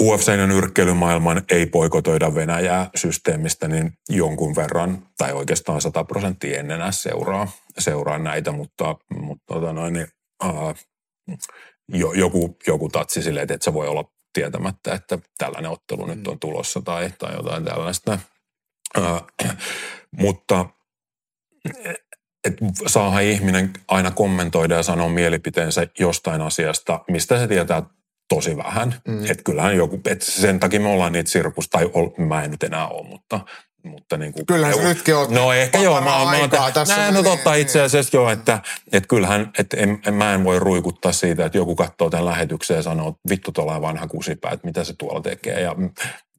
U F C:n ja nyrkkeilymaailman ei poikotoida Venäjää systeemistä, niin jonkun verran, tai oikeastaan sata prosenttia en enää seuraa, seuraa näitä, mutta, mutta tota noin, niin, äh, joku, joku tatsi silleen, että se voi olla tietämättä, että tällainen ottelu nyt on tulossa tai, tai jotain tällaista. Äh, mutta et saahan ihminen aina kommentoida ja sanoa mielipiteensä jostain asiasta, mistä se tietää tosi vähän. Mm. Että kyllähän joku, että sen takia me ollaan niitä sirkus, tai ol, mä en nyt enää ole, mutta, mutta niin kuin. Kyllähän se joku, nytkin on. No ehkä joo, mä oon tässä. Nää, no totta niin, itse asiassa niin. joo, että, että kyllähän, että en, en, mä en voi ruikuttaa siitä, että joku katsoo tämän lähetyksen ja sanoo, että vittu tuolla vanha kusipää, että mitä se tuolla tekee ja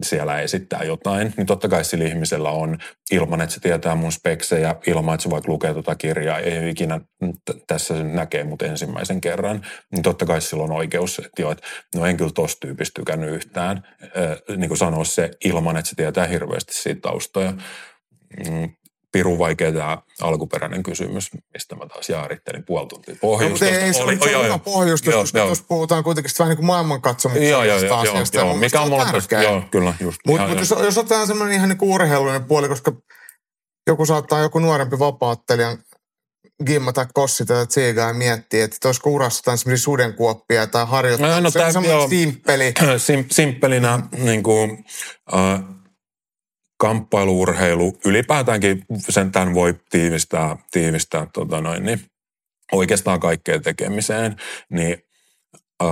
siellä esittää jotain. Niin totta kai sillä ihmisellä on, ilman että se tietää mun speksejä, ilman että se vaikka lukee tuota kirjaa, ei ikinä t- tässä sen näkee mut ensimmäisen kerran, niin totta kai sillä on oikeus, että joo, että no en kyllä tosta tyypistä tykännyt yhtään, äh, niin kuin sanoa se ilman, että se tietää hirveästi siitä taustoja. Mm. Pirun vaikea tämä alkuperäinen kysymys, mistä mä taas jaarittelin puoli tuntia pohjustusta. No, mutta ei, se oli ihan pohjustusta, koska joo. tuossa puhutaan kuitenkin vähän niin kuin maailmankatsomuksesta asiasta. Joo, joo, mikä on tärkeää. Joo, kyllä, just. Mutta mut jos, jos otetaan semmoinen ihan niin kuin urheilullinen puoli, koska joku saattaa, joku nuorempi vapaattelijan gimma tai kossi tätä tsiigaa ja miettii, että olisiko urassa jotain semmoisia sudenkuoppia tai harjoittaa. No, no, se on semmoinen simppeli. Sim, simppelinä niin kuin... Uh, kamppailu-urheilu, ylipäätäänkin sen tämän voi tiivistää, tiivistää tota noin, niin oikeastaan kaikkeen tekemiseen. Niin, äh,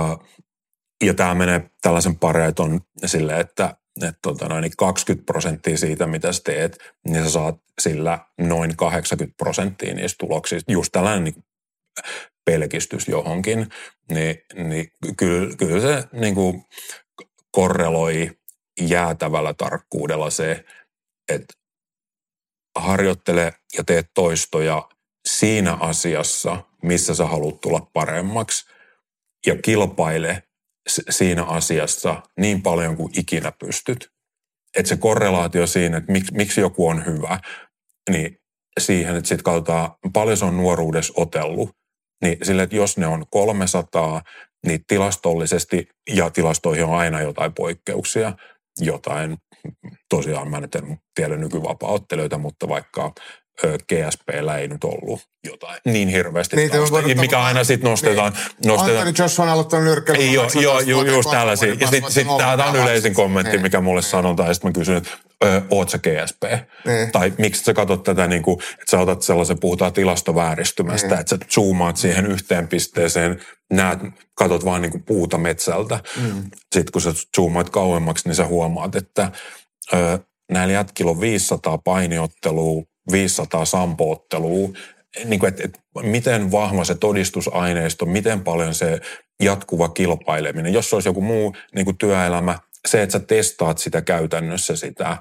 ja tämä menee tällaisen pareeton silleen, että et, tota noin, kaksikymmentä prosenttia siitä, mitä sä teet, niin sä saat sillä noin kahdeksankymmentä prosenttia niistä tuloksista. Just tällainen niin pelkistys johonkin, niin, niin kyllä, kyllä se niin kuin korreloi jäätävällä tarkkuudella se, että harjoittele ja tee toistoja siinä asiassa, missä sä haluat tulla paremmaksi ja kilpaile siinä asiassa niin paljon kuin ikinä pystyt. Että se korrelaatio siinä, että miksi, miksi joku on hyvä, niin siihen, että sitten katsotaan paljon se on nuoruudessa otellut, niin sille, että jos ne on kolmesataa, niin tilastollisesti, ja tilastoihin on aina jotain poikkeuksia, jotain, tosiaan mä en tiedä nykyvapaa-ottelijoita, mutta vaikka G S P:llä ei nyt ollut jotain niin hirveästi, niin, taustaa, mikä aina sitten nostetaan. Niin. nostetaan. Anthony Joshua on aloittanut nyrkkeilyn. Joo, joo ju, just tällaisia. Ja sitten sit tämä on yleisin kommentti, niin. mikä mulle sanotaan. Ja sitten mä kysyn, että oot sä G S P? Niin. Tai miksi sä katsot tätä, niin kuin, että sä otat sellaisen, puhutaan tilastovääristymästä, niin. että sä zoomaat siihen yhteen pisteeseen, näet, katot vaan niin kuin puuta metsältä. Mm. Sitten kun sä zoomaat kauemmaksi, niin sä huomaat, että ö, näillä jätkillä on viisisataa painiottelua, viisisataa sampoottelua, niin että et, miten vahva se todistusaineisto, miten paljon se jatkuva kilpaileminen. Jos olisi joku muu niin kuin työelämä, se, että sä testaat sitä käytännössä sitä,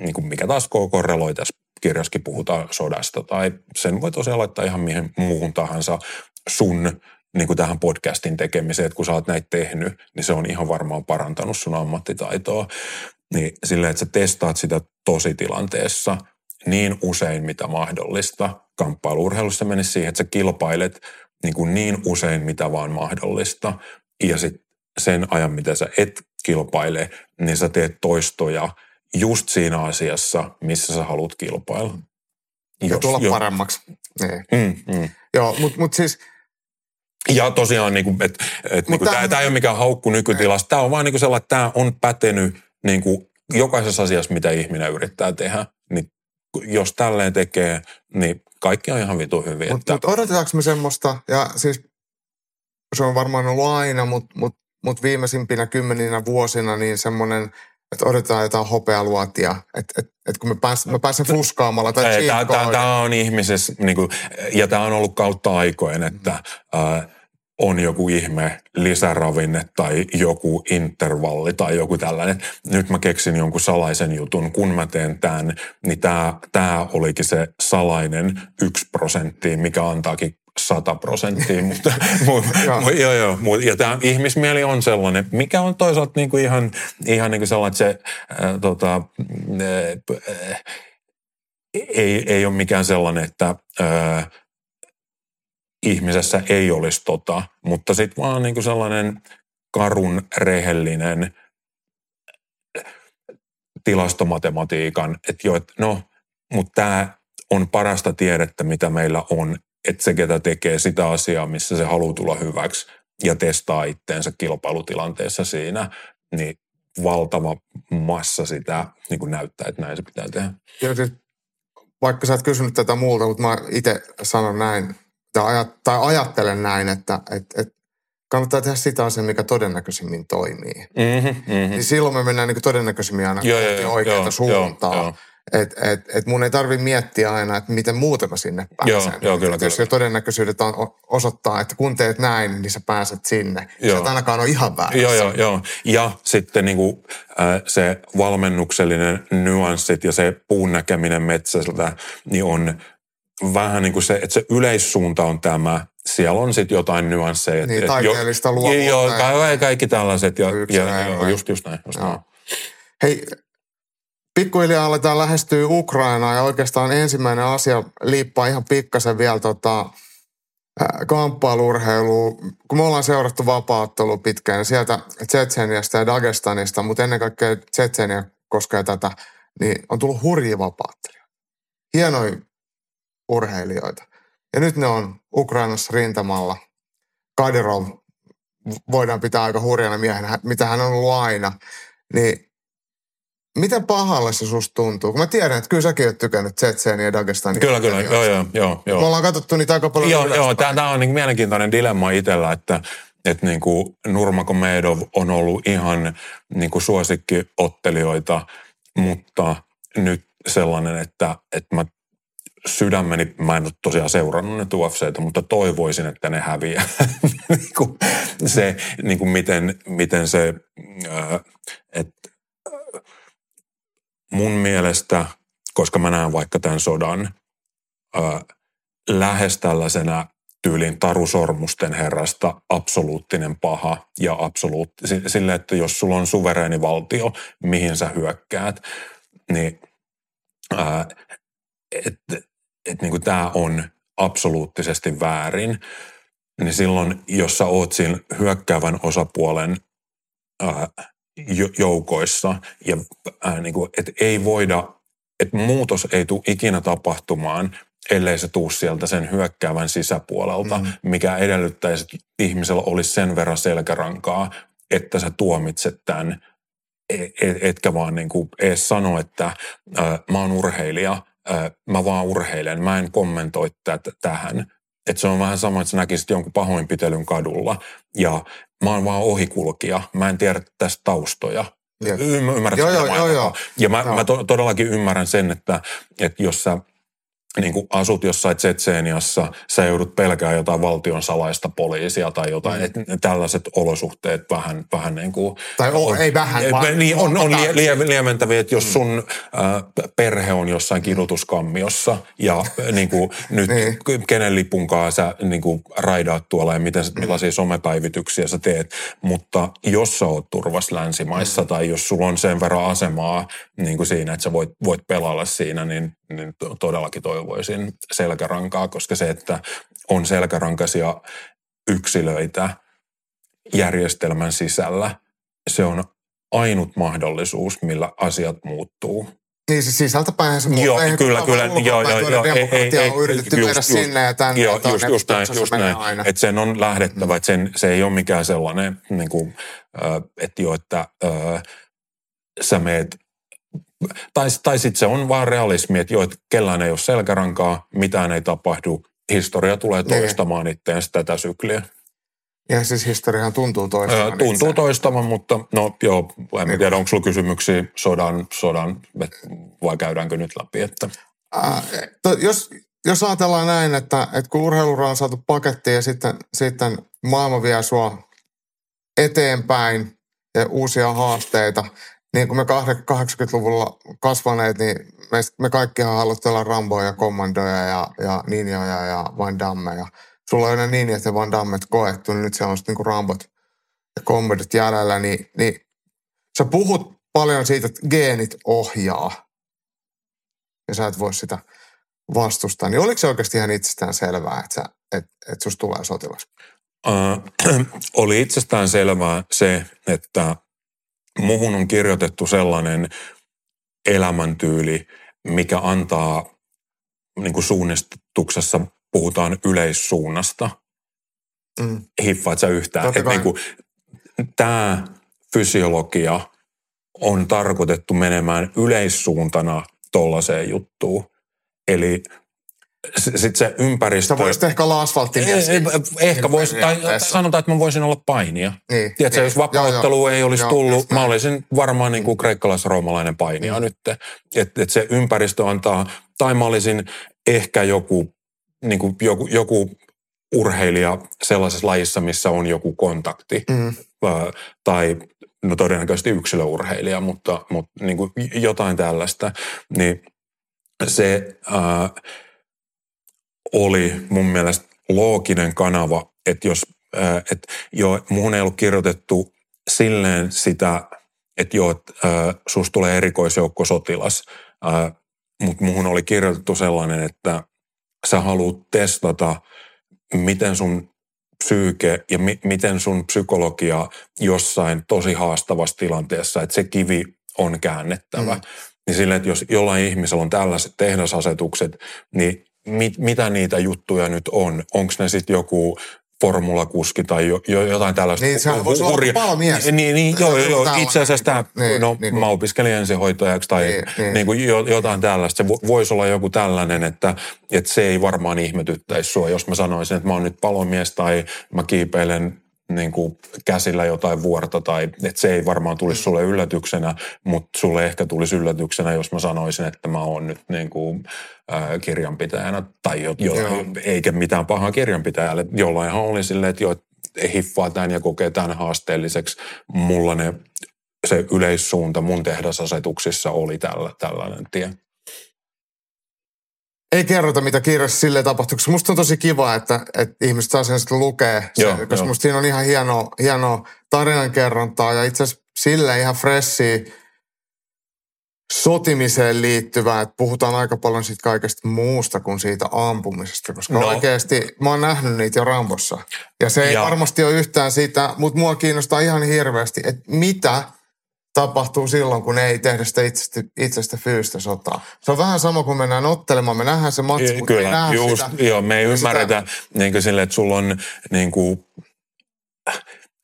niin kuin mikä taas korreloi tässä kirjassakin puhutaan sodasta, tai sen voi tosiaan laittaa ihan mihin muuhun tahansa sun niin kuin tähän podcastin tekemiseen, että kun sä oot näitä tehnyt, niin se on ihan varmaan parantanut sun ammattitaitoa. Niin silleen, että sä testaat sitä tositilanteessa niin usein, mitä mahdollista. Kamppailu-urheilussa menisi siihen, että sä kilpailet niin, kuin niin usein, mitä vaan mahdollista. Ja sitten sen ajan, mitä sä et kilpaile, niin sä teet toistoja just siinä asiassa, missä sä haluat kilpailla. Jos, ja tulla jo. paremmaksi. Niin. Mm, mm. Joo, mutta mut siis... Ja tosiaan, niin kuin, että et, niin tämä on... ei ole mikään haukku nykytilasta. Tämä on vaan niin kuin sellainen, että tämä on pätenyt niin kuin jokaisessa asiassa, mitä ihminen yrittää tehdä, niin jos tälleen tekee, niin kaikki on ihan vitun hyviä. Mutta mut odotetaanko me semmoista, ja siis se on varmaan ollut aina, mutta mut, mut viimeisimpinä kymmeninä vuosina niin semmoinen, että odotetaan jotain hopealuotia, että et, et kun me pääsen, pääsen fluskaamalla tai tsiikkoon. Tämä on ihmisessä, niinku, ja tämä on ollut kautta aikojen, että äh, on joku ihme lisäravinne tai joku intervalli tai joku tällainen. Nyt mä keksin jonkun salaisen jutun. Kun mä teen tämän, niin tämä, tämä olikin se salainen yksi prosenttia, mikä antaakin sata prosenttia. Mutta, mu, mu, joo, joo. Mu, ja tämä ihmismieli on sellainen, mikä on toisaalta niinku ihan, ihan niinku sellainen, että se... Äh, tota, äh, äh, ei, ei ole mikään sellainen, että... Äh, ihmisessä ei olisi tota, mutta sitten vaan niinku sellainen karun, rehellinen tilastomatematiikan, että jo, et no, mutta tämä on parasta tiedettä, mitä meillä on, että se, ketä tekee sitä asiaa, missä se haluaa tulla hyväksi ja testaa itteensä kilpailutilanteessa siinä, niin valtava massa sitä niinku näyttää, että näin se pitää tehdä. Ja siis, vaikka sä et kysynyt tätä muulta, mutta mä itse sanon näin, tai ajattelen näin, että et, et kannattaa tehdä sitä asiaa, mikä todennäköisimmin toimii. Mm-hmm, mm-hmm. Niin silloin me mennään niin todennäköisimmin aina oikeaan suuntaan. Että et, et mun ei tarvitse miettiä aina, että miten muuten mä sinne pääsen. Joo, joo, kyllä, kyllä. Jos jo todennäköisyydet on, osoittaa, että kun teet näin, niin sä pääset sinne. Joo. Sä et ainakaan ole ihan väärässä. Joo, joo, joo. Ja sitten niin kuin, äh, se valmennuksellinen nyanssit ja se puun näkeminen metsästä, niin on... Vähän niin kuin se, että se yleissuunta on tämä. Siellä on sitten jotain nyansseja. Niin, taiteellista luovuutta. Joo, kaikki, kaikki tällaiset. Ja, ja, joo, just, just näin. Just näin. Hei, pikkuhiljaa aletaan lähestyä Ukrainaa ja oikeastaan ensimmäinen asia liippaa ihan pikkasen vielä tota, kamppailu-urheilua. Kun me ollaan seurattu vapaaottelua pitkään sieltä Tšetšeniasta ja Dagestanista, mutta ennen kaikkea Tšetšenia koskee tätä, niin on tullut hurjia vapaattelijoita. Hienoja urheilijoita. Ja nyt ne on Ukrainassa rintamalla. Kadirov voidaan pitää aika hurjana miehenä, mitä hän on ollut aina. Niin miten pahalle se susta tuntuu? Kun mä tiedän, että kyllä säkin oot tykännyt Tšetšeniä ja Dagestania. Kyllä, kyllä. Joo, joo, joo, joo. Me ollaan katsottu niitä aika paljon. Joo, joo. Tämä on niin mielenkiintoinen dilemma itsellä, että että niin kuin Nurmagomedov on ollut ihan niin kuin suosikkiottelijoita, mutta nyt sellainen, että, että mä sydämeni, mä en ole tosiaan seurannut ne U F C:tä, mutta toivoisin, että ne häviää. se, niin kuin miten, miten se, että mun mielestä, koska mä näen vaikka tämän sodan lähes tällaisena tyylin Tarusormusten herrasta absoluuttinen paha ja absoluutti, sille, että jos sulla on suvereeni valtio, mihin sä hyökkäät, niin että et niinku tämä on absoluuttisesti väärin, niin silloin, jos sä oot siinä hyökkäävän osapuolen ää, joukoissa, ja ää, niinku, et ei voida että muutos ei tule ikinä tapahtumaan, ellei se tuu sieltä sen hyökkäävän sisäpuolelta, mm. mikä edellyttäisi, että ihmisellä olisi sen verran selkärankaa, että sä tuomitset tämän, etkä vaan niin kuin edes sano, että ää, mä oon urheilija, ää, mä vaan urheilen, mä en kommentoi tätä tähän. Että se on vähän sama, että sä näkisit jonkun pahoinpitelyn kadulla ja mä oon vaan ohikulkija, mä en tiedä tästä taustoja. Y- ymmärrät joo, joo, joo, joo. Ja mä, joo. mä to- todellakin ymmärrän sen, että, että jos sä niin kun asut jossain Tšetšeniassa, sä joudut pelkää jotain valtion salaista poliisia tai jotain, mm. et, tällaiset olosuhteet vähän, vähän niin kuin... Tai on, on, ei vähän, et, vaan... Niin, on, on lie, lie, lieventäviä, että jos sun äh, perhe on jossain kidutuskammiossa ja niin kuin, nyt niin. Kenen lipunkaan sä niin kuin, raidaat tuolla ja miten, mm. millaisia somepäivityksiä sä teet, mutta jos sä oot turvassa länsimaissa mm. tai jos sulla on sen verran asemaa niin kuin siinä, että sä voit, voit pelailla siinä, niin, niin todellakin toi toivoisin selkärankaa, koska se, että on selkärankaisia yksilöitä järjestelmän sisällä, se on ainut mahdollisuus, millä asiat muuttuu. Niin siis sisältäpäin se muuttuu. Joo, ei, kyllä, kyllä. Joo, joo, joo. Demokratiaa on yritetty tehdä sinne ja tänne. Joo, just, just näin, just näin. Että sen on lähdettävä, että se ei ole mikään sellainen, niin kuin, että joo, että äh, sä meet... Tai, tai sitten se on vaan realismi, että joo, että kellään ei ole selkärankaa, mitään ei tapahdu, historia tulee toistamaan niin. itseänsä tätä sykliä. Ja siis historiahan tuntuu toistamaan öö, Tuntuu itseään. toistamaan, mutta no joo, en niin. tiedä, onko sulla kysymyksiä sodan, sodan vai käydäänkö nyt läpi? Että. Äh, to, jos, jos ajatellaan näin, että, että kun urheiluura on saatu pakettiin ja sitten, sitten maailma vie sua eteenpäin ja uusia haasteita, niin kun me kahdeksankymmentäluvulla kasvaneet, niin me, me kaikkihan haluttiin olla Ramboja ja Commandoja ja, ja Ninjoja ja Van Dammeja. Sulla on aina Ninjat ja Van Dammet koettu, niin nyt se on sitten niin Rambot ja Commandot jäljellä. Niin, niin sä puhut paljon siitä, että geenit ohjaa ja sä et voi sitä vastustaa. Niin oliko se oikeasti ihan itsestään selvää, että, että, että susta tulee sotilas? Äh, oli itsestään selvää se, että... Muhun on kirjoitettu sellainen elämäntyyli, mikä antaa, niin kuin suunnistuksessa puhutaan yleissuunnasta. Mm. Hiffaat sä yhtään. Että niin kuin, tää fysiologia on tarkoitettu menemään yleissuuntana tollaiseen juttuun. Eli... Sitten se ympäristö... Sä voisit ehkä olla asfalttimies. Eh, ehkä voisi, tai sanotaan, että mä voisin olla painija. Niin, tiedätkö, niin, jos vapauttelua ei olisi joo, tullut, mä olisin varmaan niin kuin kreikkalais-roomalainen painija mm. nyt. Että et se ympäristö antaa, tai mä olisin ehkä joku, niin kuin joku, joku urheilija sellaisessa lajissa, missä on joku kontakti. Mm. Ö, tai no todennäköisesti yksilöurheilija, mutta, mutta niin kuin jotain tällaista. Niin se... Ö, oli mun mielestä looginen kanava, että jos, että joo, muhun ei ollut kirjoitettu silleen sitä, että joo, että susta tulee erikoisjoukko sotilas, mutta muhun oli kirjoitettu sellainen, että sä haluat testata, miten sun psyyke ja mi- miten sun psykologia jossain tosi haastavassa tilanteessa, että se kivi on käännettävä. Mm. Niin silleen, että jos jollain ihmisellä on tällaiset tehdasasetukset, niin Mit, mitä niitä juttuja nyt on? Onko ne sitten joku formulakuski tai jo, jo, jotain tällaista? Niin, sehän voisi olla palomies. Niin, niin joo, joo, itse asiassa tämä, niin, no niin, mä opiskelin ensihoitajaksi tai niin, niin, niin kuin jotain tällaista. Se voisi olla joku tällainen, että, että se ei varmaan ihmetyttäisi sua, jos mä sanoisin, että mä oon nyt palomies tai mä kiipeilen niin kuin käsillä jotain vuorta tai että se ei varmaan tulisi sulle yllätyksenä, mutta sulle ehkä tulisi yllätyksenä, jos mä sanoisin, että mä oon nyt niin kuin, äh, kirjanpitäjänä tai jo, jo, eikä mitään pahaa kirjanpitäjälle. Jollainhan oli silleen, että jo, hiffaa tämän ja kokee tämän haasteelliseksi. Mulla ne, se yleissuunta mun tehdasasetuksissa oli tällä, tällainen tie. Ei kerrota, mitä kirjassa silleen tapahtuu, koska musta on tosi kiva, että, että ihmiset saa sen sitten lukee, joo, koska jo. Musta siinä on ihan hienoa, hienoa tarinankerrontaa ja itse asiassa silleen ihan freshia sotimiseen liittyvää, että puhutaan aika paljon siitä kaikesta muusta kuin siitä ampumisesta, koska no. oikeasti mä oon nähnyt niitä jo Rambossa ja se ei ja. varmasti ole yhtään sitä, mutta mua kiinnostaa ihan hirveästi, että mitä tapahtuu silloin, kun ei tehdä sitä itsestä, itsestä fyysistä sotaa. Se on vähän sama, kun mennään ottelemaan. Me nähdään se matsi, kun me nähdään just, sitä. Joo, me ei me ymmärretä sitä... niin kuin sille, että sulla on niin kuin,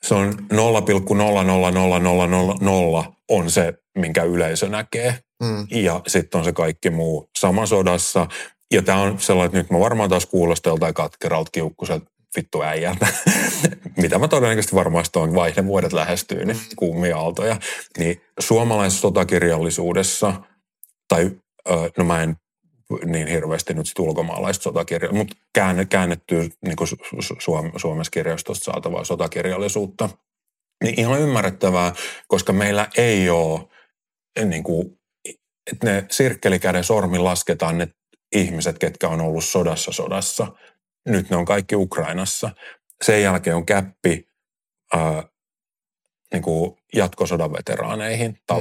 se on nolla pilkku nolla nolla nolla nolla nolla on se, minkä yleisö näkee. Mm. Ja sitten on se kaikki muu sama sodassa. Ja tämä on sellainen, että nyt mä varmaan taas kuulostan joltain katkeralta kiukkuselta vittu äijältä, mitä mä todennäköisesti varmasti on, vaihdevuodet lähestyy, niin kuumia aaltoja. Niin suomalaisessa sotakirjallisuudessa, tai no mä en niin hirveästi nyt sit ulkomaalaista sotakirjallisuutta, mutta käännettyä niin kuin Suom- Suomessa kirjastosta saatavaa sotakirjallisuutta, niin ihan ymmärrettävää, koska meillä ei ole, niin kuin, että ne sirkkelikäden sormin lasketaan ne ihmiset, ketkä on ollut sodassa sodassa. Nyt ne on kaikki Ukrainassa. Sen jälkeen on käppi ää, niin kuin jatkosodan veteraaneihin, ta,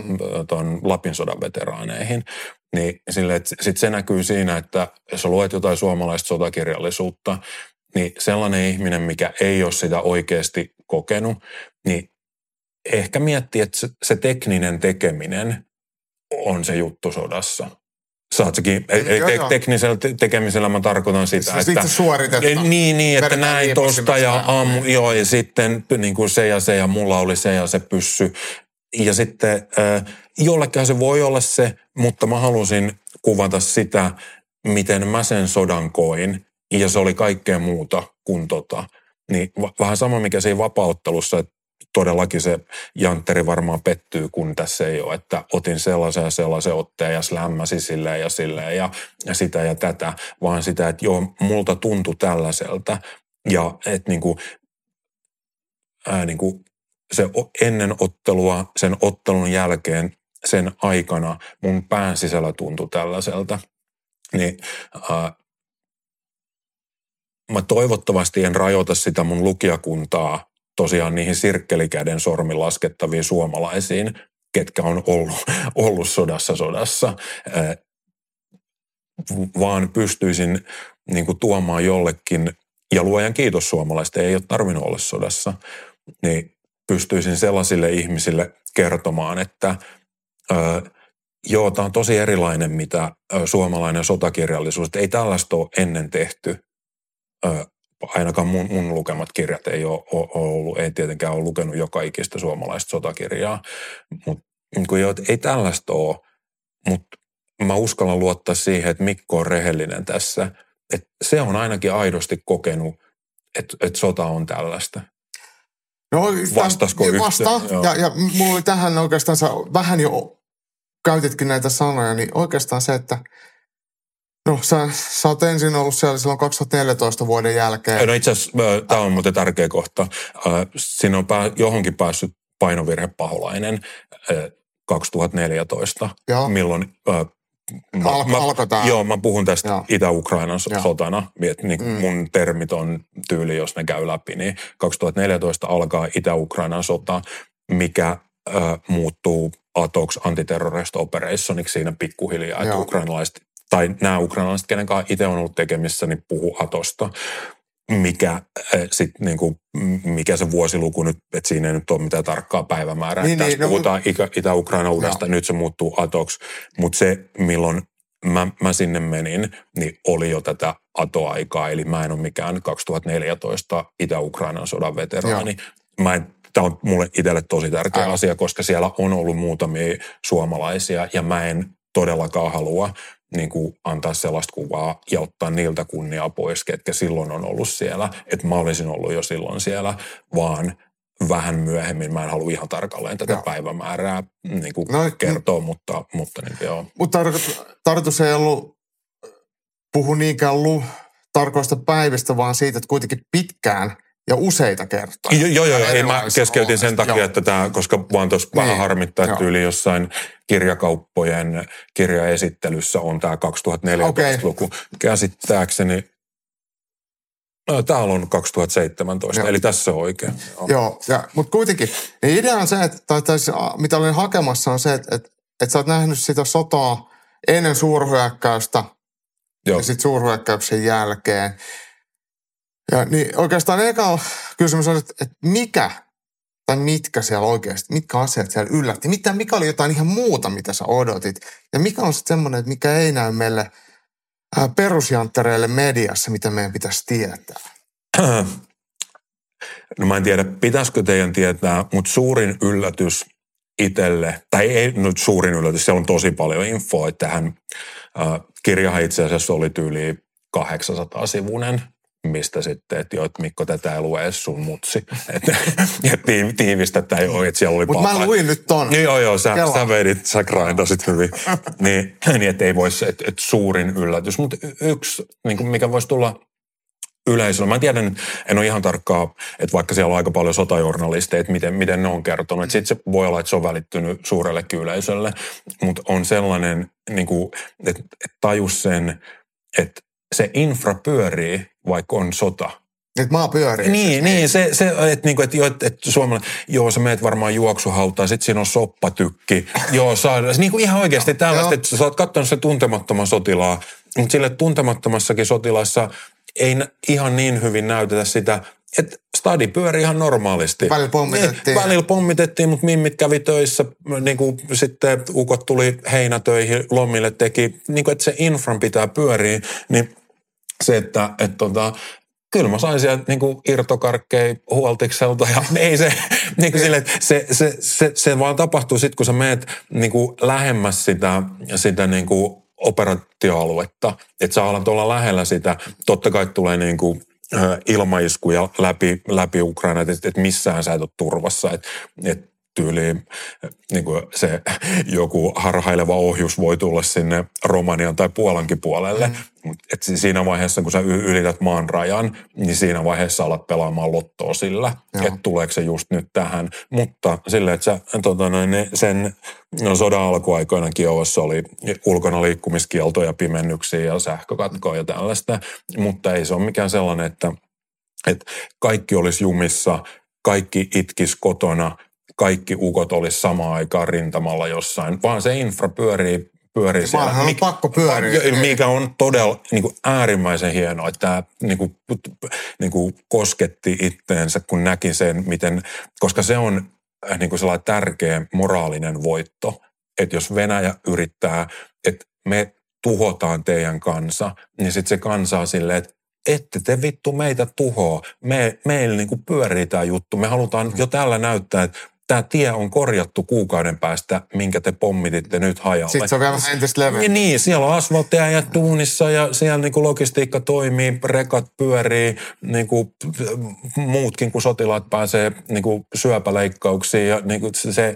ton Lapin sodan veteraaneihin. Niin sille, että sit se näkyy siinä, että jos luet jotain suomalaista sotakirjallisuutta, niin sellainen ihminen, mikä ei ole sitä oikeasti kokenut, niin ehkä miettii, että se tekninen tekeminen on se juttu sodassa. Saatsekin. Te- teknisellä te- tekemisellä mä tarkoitan sitä, siis että... Suoritetaan. Niin, niin, että Verkeen näin tosta ja aamu, joo, ja sitten niin kuin se ja se ja mulla oli se ja se pyssy. Ja sitten äh, jollekin se voi olla se, mutta mä halusin kuvata sitä, miten mä sen sodan koin, ja se oli kaikkea muuta kuin tota. Niin v- vähän sama, mikä siinä vapauttelussa, että todellakin se jantteri varmaan pettyy, kun tässä ei ole, että otin sellaisen ja sellaisen otteen ja slämmäsi silleen ja silleen ja sitä ja tätä, vaan sitä, että joo, multa tuntui tällaiselta ja että niinku, ää, niinku se ennen ottelua, sen ottelun jälkeen, sen aikana mun pään sisällä tuntui tällaiselta, niin ää, mä toivottavasti en rajoita sitä mun lukijakuntaa tosiaan niihin sirkkelikäden sormin laskettaviin suomalaisiin, ketkä on ollut, ollut sodassa sodassa, vaan pystyisin niin kuin tuomaan jollekin, ja luojan kiitos suomalaisten, ei ole tarvinnut olla sodassa, niin pystyisin sellaisille ihmisille kertomaan, että joo, tämä on tosi erilainen, mitä suomalainen sotakirjallisuus, ei tällaista ole ennen tehty. Ainakaan mun, mun lukemat kirjat ei ole, ole ollut, ei tietenkään ole lukenut joka ikistä suomalaista sotakirjaa, mutta niin ei tällaista ole, mutta mä uskallan luottaa siihen, että Mikko on rehellinen tässä, että se on ainakin aidosti kokenut, että, että sota on tällaista. No, vastasko yhtään? Vastaa, ja, ja mulla oli tähän oikeastaan, vähän jo käytitkin näitä sanoja, niin oikeastaan se, että no, sä, sä oot ensin ollut siellä silloin kaksituhattaneljätoista vuoden jälkeen. No itse asiassa, tämä on muuten tärkeä kohta. Siinä on pää, johonkin päässyt painovirhepaholainen kaksituhattaneljätoista, joo. Milloin... Mä, Al- mä, alkoi tää. Joo, mä puhun tästä joo. Itä-Ukrainan joo. sotana. Niin mm. Mun termit on tyyli, jos ne käy läpi. Niin kaksituhattaneljätoista alkaa Itä-Ukrainan sota, mikä äh, muuttuu A T O X Antiterrorist Operationiksi siinä pikkuhiljaa, että ukrainalaiset... tai nämä ukrainalaiset, kenen kanssa itse on ollut tekemissä, niin puhu Atosta, mikä, äh, sit, niinku, mikä se vuosiluku nyt, että siinä ei nyt ole mitään tarkkaa päivämäärää. Niin, tässä niin, puhutaan no, Itä-Ukraina uudesta, nyt se muuttuu Atoksi, mutta se, milloin mä, mä sinne menin, niin oli jo tätä Ato-aikaa, eli mä en ole mikään kaksituhattaneljätoista Itä-Ukrainan sodan veteraani. Mä en, tämä on mulle itselle tosi tärkeä aivan. asia, koska siellä on ollut muutamia suomalaisia, ja mä en todellakaan halua... niin kuin antaa sellaista kuvaa ja ottaa niiltä kunniaa pois, ketkä silloin on ollut siellä, että mä olisin ollut jo silloin siellä, vaan vähän myöhemmin, mä en halua ihan tarkalleen tätä joo. päivämäärää niin kuin no, kertoa, m- mutta, mutta niin joo. Mutta tarkoitus ei ollut puhu niinkään lu, tarkoista päivistä, vaan siitä, että kuitenkin pitkään ja useita kertoja. Joo, joo, joo. Ei, mä keskeytin olleista. Sen takia, joo. että tämä, koska vaan tuossa niin. vähän harmittaa, että yli jossain kirjakauppojen kirjaesittelyssä on tämä kaksituhattaneljätoista-luku. Okay. Käsittääkseni, no, täällä on kaksituhattaseitsemäntoista, joo. eli tässä on oikein. Joo, joo ja, mutta kuitenkin. Niin idea on se, että tai, tai, mitä olin hakemassa, on se, että, että, että sä oot nähnyt sitä sotaa ennen suurhyökkäystä joo. ja sitten suurhyökkäyksen jälkeen. Ja niin oikeastaan eka kysymys on, että mikä tai mitkä siellä oikeasti, mitkä asiat siellä yllätti, mitä, mikä oli jotain ihan muuta, mitä sä odotit, ja mikä on sitten semmoinen, että mikä ei näy meille äh, perusjanttereille mediassa, mitä meidän pitäisi tietää? No mä en tiedä, pitäisikö teidän tietää, mutta suurin yllätys itselle, tai ei nyt suurin yllätys, siellä on tosi paljon infoa, että hän, äh, kirjahan itse asiassa oli tyyliin kahdeksansataa sivuinen, mistä sitten, että joo, että Mikko, tätä ei lue edes sun mutsi. Että et tiivistä, että ei ole, että siellä oli paha. Mutta mä luin nyt ton. Niin, joo, joo, sä, sä vedit, sä grindasit hyvin. Niin, niin että ei voisi, että et suurin yllätys. Mutta yksi, niin mikä voisi tulla yleisöllä, mä tiedän, että en ole ihan tarkkaa, että vaikka siellä on aika paljon sotajournalisteja, että miten, miten ne on kertonut. Että sitten se voi olla, että se on välittynyt suurellekin yleisölle, mutta on sellainen, niin kuin, että et tajus sen, että se infra pyörii, vaikka on sota. Että maa pyörii. Niin, niin se, se että niinku, et, et, et Suomella, joo, sä meet varmaan juoksuhautaan, sit siinä on soppatykki. joo, saadaan. Niinku ihan oikeasti tällaista, että sä oot katsonut se tuntemattoman sotilaa, mutta sille tuntemattomassakin sotilassa ei ihan niin hyvin näytetä sitä, että stadi pyörii ihan normaalisti. Välillä pommitettiin. Välillä pommitettiin, mutta mimmit kävi töissä, niin kuin sitten ukot tuli heinätöihin, lomille teki, niin kuin että se infran pitää pyöriä, niin se, että et, tota, kyllä mä sain sieltä niin kuin irtokarkkeja huoltikselta ja ei se, niin kuin sille, se, se, se, se vaan tapahtuu sitten, kun sä meet niin kuin lähemmäs sitä, sitä niin kuin operaatioaluetta, että sä alat olla lähellä sitä, totta kai tulee niin kuin ilmaiskuja läpi, läpi Ukraina, että et missään sä et ole turvassa, että et tyyliin niin kuin se joku harhaileva ohjus voi tulla sinne Romanian tai Puolankin puolelle, mm. että siinä vaiheessa, kun sä ylität maan rajan, niin siinä vaiheessa alat pelaamaan lottoa sillä, että tuleeko se just nyt tähän, mutta sille, että sä, tota noin, sen no, sodan alkuaikoina Kiovassa oli ulkona liikkumiskieltoja, pimennyksiä ja sähkökatkoa ja tällaista, mutta ei se ole mikään sellainen, että, että kaikki olisi jumissa, kaikki itkisi kotona, kaikki ukot olisi samaan aikaan rintamalla jossain, vaan se infra pyörii, pyörii siellä. Maahan on pakko pyöriä. Mikä on todella niin kuin äärimmäisen hienoa, että tämä niin kuin, niin kuin kosketti itteensä, kun näki sen, miten, koska se on niin kuin sellainen tärkeä moraalinen voitto, että jos Venäjä yrittää, että me tuhotaan teidän kansa, niin sitten se kansa on silleen, että ette te vittu meitä tuhoa, me, meillä niin kuin pyörii tämä juttu, me halutaan jo tällä näyttää, että tämä tie on korjattu kuukauden päästä, minkä te pommititte nyt hajalle. Sitten se on vielä entistä leveä. Niin, siellä on asfalttia ja tuunissa ja siellä niinku logistiikka toimii, rekat pyörii, niinku, muutkin kuin sotilaat pääsee niinku syöpäleikkauksiin. Ja niinku se,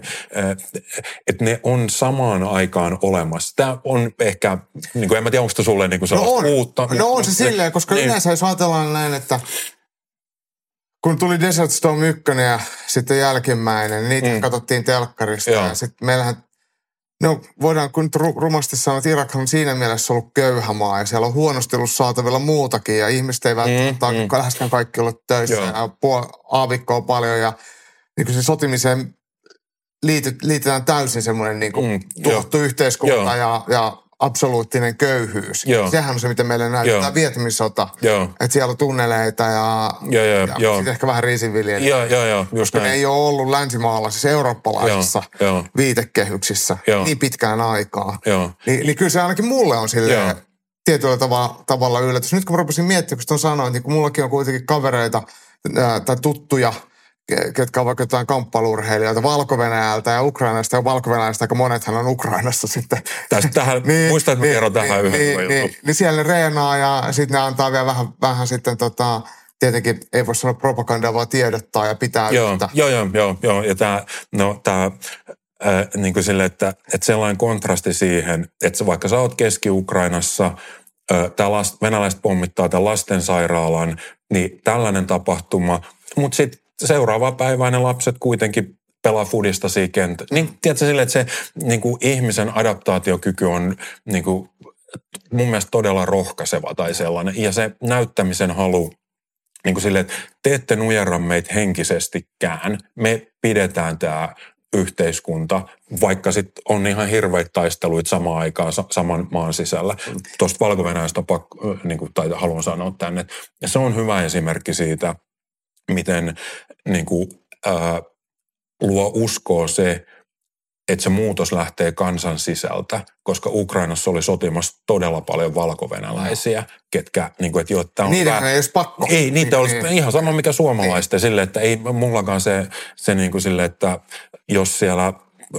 että ne on samaan aikaan olemassa. Tämä on ehkä, niinku, en mä tiedä, onko se sulle niinku sellaista no on, uutta. No on se silleen, koska niin. Yleensä jos ajatellaan näin, että kun tuli Desert Storm yksi ja sitten jälkimmäinen, niitä mm. katsottiin telkkarista. Joo. Ja sitten meillähän, no voidaan kun ru- rumasti sanoa, että Irak on siinä mielessä ollut köyhä maa ja siellä on huonosti ollut saatavilla muutakin ja ihmiset ei välttämättä mm, mm. läheskään kaikki ollut töissä. Joo. Ja puol- aavikkoa paljon ja niin kuin se sotimiseen liity- liitetään täysin semmoinen niin kuin mm, tuottu jo. yhteiskunta ja, ja absoluuttinen köyhyys. Joo. Sehän on se, mitä meille näytetään Vietnamin sota. Että siellä on tunneleita ja, ja, ja, ja sitten ehkä vähän riisinviljelijöitä. Joo, joo, just näin. Ne ei ole ollut länsimaalaisissa, eurooppalaisissa ja, ja. viitekehyksissä ja. niin pitkään aikaa. Ni, niin kyllä se ainakin mulle on silleen tietyllä tavalla, tavalla yllätys. Nyt kun mä rupesin miettimään, kun tuon sanoin, niin kun mullakin on kuitenkin kavereita ää, tai tuttuja, ketkä on vaikka jotain kamppailurheilijoita Valko-Venäjältä ja Ukrainasta ja Valko-Venäjältä, aika monethan on Ukrainassa sitten. Tähän, niin, muistan, että niin, kerron niin, tähän yhden. Niin, niin, niin siellä ne reenaa ja sitten ne antaa vielä vähän, vähän sitten tota, tietenkin ei voi sanoa propagandaa, vaan tiedottaa ja pitää joo, yhtä. Joo, joo, joo, joo. Ja tämä, no tämä äh, niin kuin sille, että, että sellainen kontrasti siihen, että vaikka sä oot Keski-Ukrainassa, äh, tämä last, venäläiset pommittaa tämän lastensairaalan, niin tällainen tapahtuma, mutta sitten seuraavaa päivää ne lapset kuitenkin pelaa fudista siinä kentässä. Niin, tiedätkö silleen, että se niin kuin ihmisen adaptaatiokyky on niin kuin, mun mielestä todella rohkaiseva tai sellainen. Ja se näyttämisen halu niin kuin silleen, että te ette nujerra meitä henkisestikään. Me pidetään tämä yhteiskunta, vaikka sitten on ihan hirveitä taisteluita samaan aikaan saman maan sisällä. Tuosta Valko-Venäjästä on pakko, niin kuin, tai haluan sanoa tänne, että se on hyvä esimerkki siitä, miten niin kuin, ää, luo uskoa se, että se muutos lähtee kansan sisältä, koska Ukrainassa oli sotimassa todella paljon valkovenäläisiä, ketkä, niin kuin, että joo, tämä on... Niitähän ei olisi pakko. Ei, niitä ei, olisi ei, ihan sama mikä suomalaisten sille, että ei mullakaan se, se niin kuin sille, että jos siellä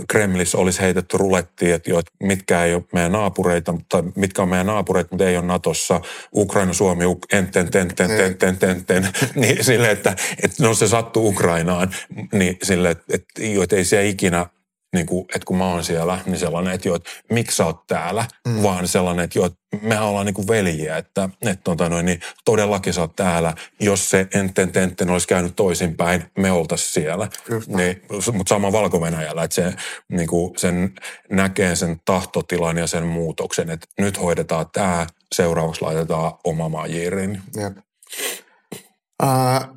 Kremlissä olisi heitetty rulettiin, että, jo, että mitkä ei ole meidän naapureita, tai mitkä on meidän naapureita, mutta ei ole Natossa, Ukraina, Suomi, enten, ten, ten, ten, ten, ten, ten, niin sille, että et, no se sattuu Ukrainaan, niin sille, että et, et, ei se ikinä... Niin kuin, että kun mä oon siellä, niin sellainen, että joo, että miksi sä oot täällä, mm. vaan sellainen, että joo, että mehän ollaan niin kuin veljiä, että, että tota noin, niin todellakin sä oot täällä. Jos se enten tenten olisi käynyt toisinpäin, me oltaisiin siellä. Niin, mutta sama Valko-Venäjällä, että se, niin kuin sen, näkee sen tahtotilan ja sen muutoksen, että nyt hoidetaan tämä, seuraavaksi laitetaan oma majiirin. Jep. Äh,